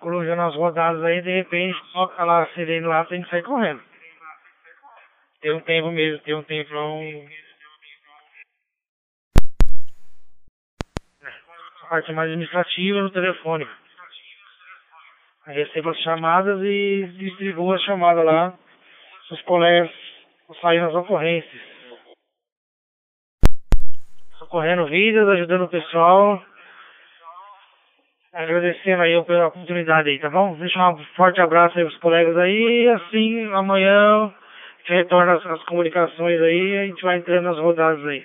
corujando as rodadas aí, de repente toca lá a sirene lá, tem que sair correndo. Tem um tempo mesmo, tem um tempo lá um... A parte mais administrativa no telefone. Eu recebo as chamadas e distribuo a chamada lá. Os colegas saindo nas ocorrências. Socorrendo vidas, ajudando o pessoal. Agradecendo aí pela oportunidade aí, tá bom? Deixa um forte abraço aí pros colegas aí e assim amanhã... retorna as comunicações aí e a gente vai entrando nas rodadas aí.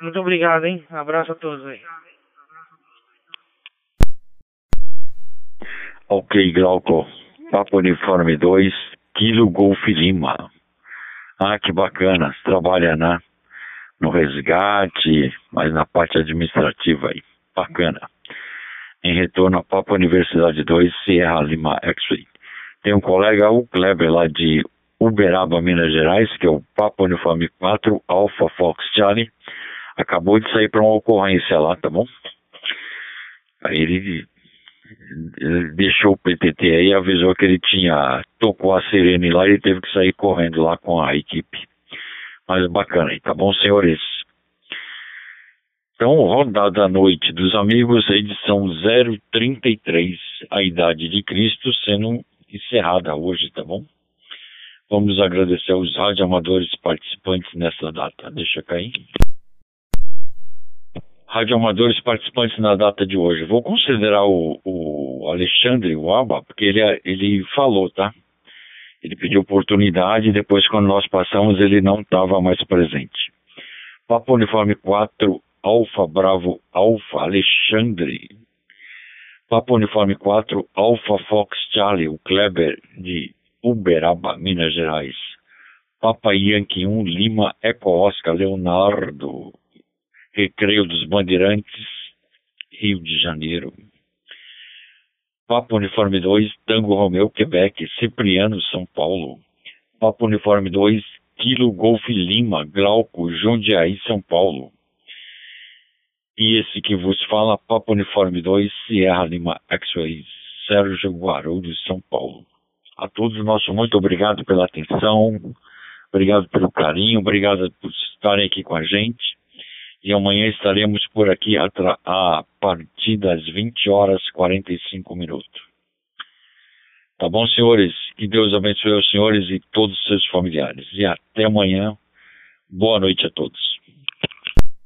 Muito obrigado, hein? Abraço a todos aí. Ok, Glauco. Papo Uniforme 2, Kilo Golf Lima. Ah, que bacana. Você trabalha no resgate, mas na parte administrativa aí. Bacana. Em retorno a Papo Universidade 2, Sierra Lima X-ray. Tem um colega, o Kleber, lá de Uberaba, Minas Gerais, que é o Papo Uniforme 4, Alpha Fox Charlie. Acabou de sair para uma ocorrência lá, tá bom? Aí ele deixou o PTT aí, avisou que ele tocou a sirene lá e ele teve que sair correndo lá com a equipe. Mas bacana aí, tá bom, senhores? Então, Rodada Noite dos Amigos, edição 033, a Idade de Cristo, sendo encerrada hoje, tá bom? Vamos agradecer aos radioamadores participantes nessa data. Deixa cair. Radioamadores participantes na data de hoje. Vou considerar o Alexandre Uaba, porque ele falou, tá? Ele pediu oportunidade, depois quando nós passamos ele não estava mais presente. Papo Uniforme 4, Alfa Bravo Alfa, Alexandre. Papo Uniforme 4, Alfa Fox Charlie, o Kleber de Uberaba, Minas Gerais. Papa Yankee 1, Lima, Eco Oscar, Leonardo. Recreio dos Bandeirantes, Rio de Janeiro. Papo Uniforme 2, Tango Romeo Quebec, Cipriano, São Paulo. Papo Uniforme 2, Kilo Golf Lima, Glauco, Jundiaí, São Paulo. E esse que vos fala, Papo Uniforme 2, Sierra Lima X-ray, Sérgio Guarulhos, São Paulo. A todos nosso muito obrigado pela atenção, obrigado pelo carinho, obrigado por estarem aqui com a gente. E amanhã estaremos por aqui a partir das 20h45. Tá bom, senhores? Que Deus abençoe os senhores e todos os seus familiares. E até amanhã. Boa noite a todos.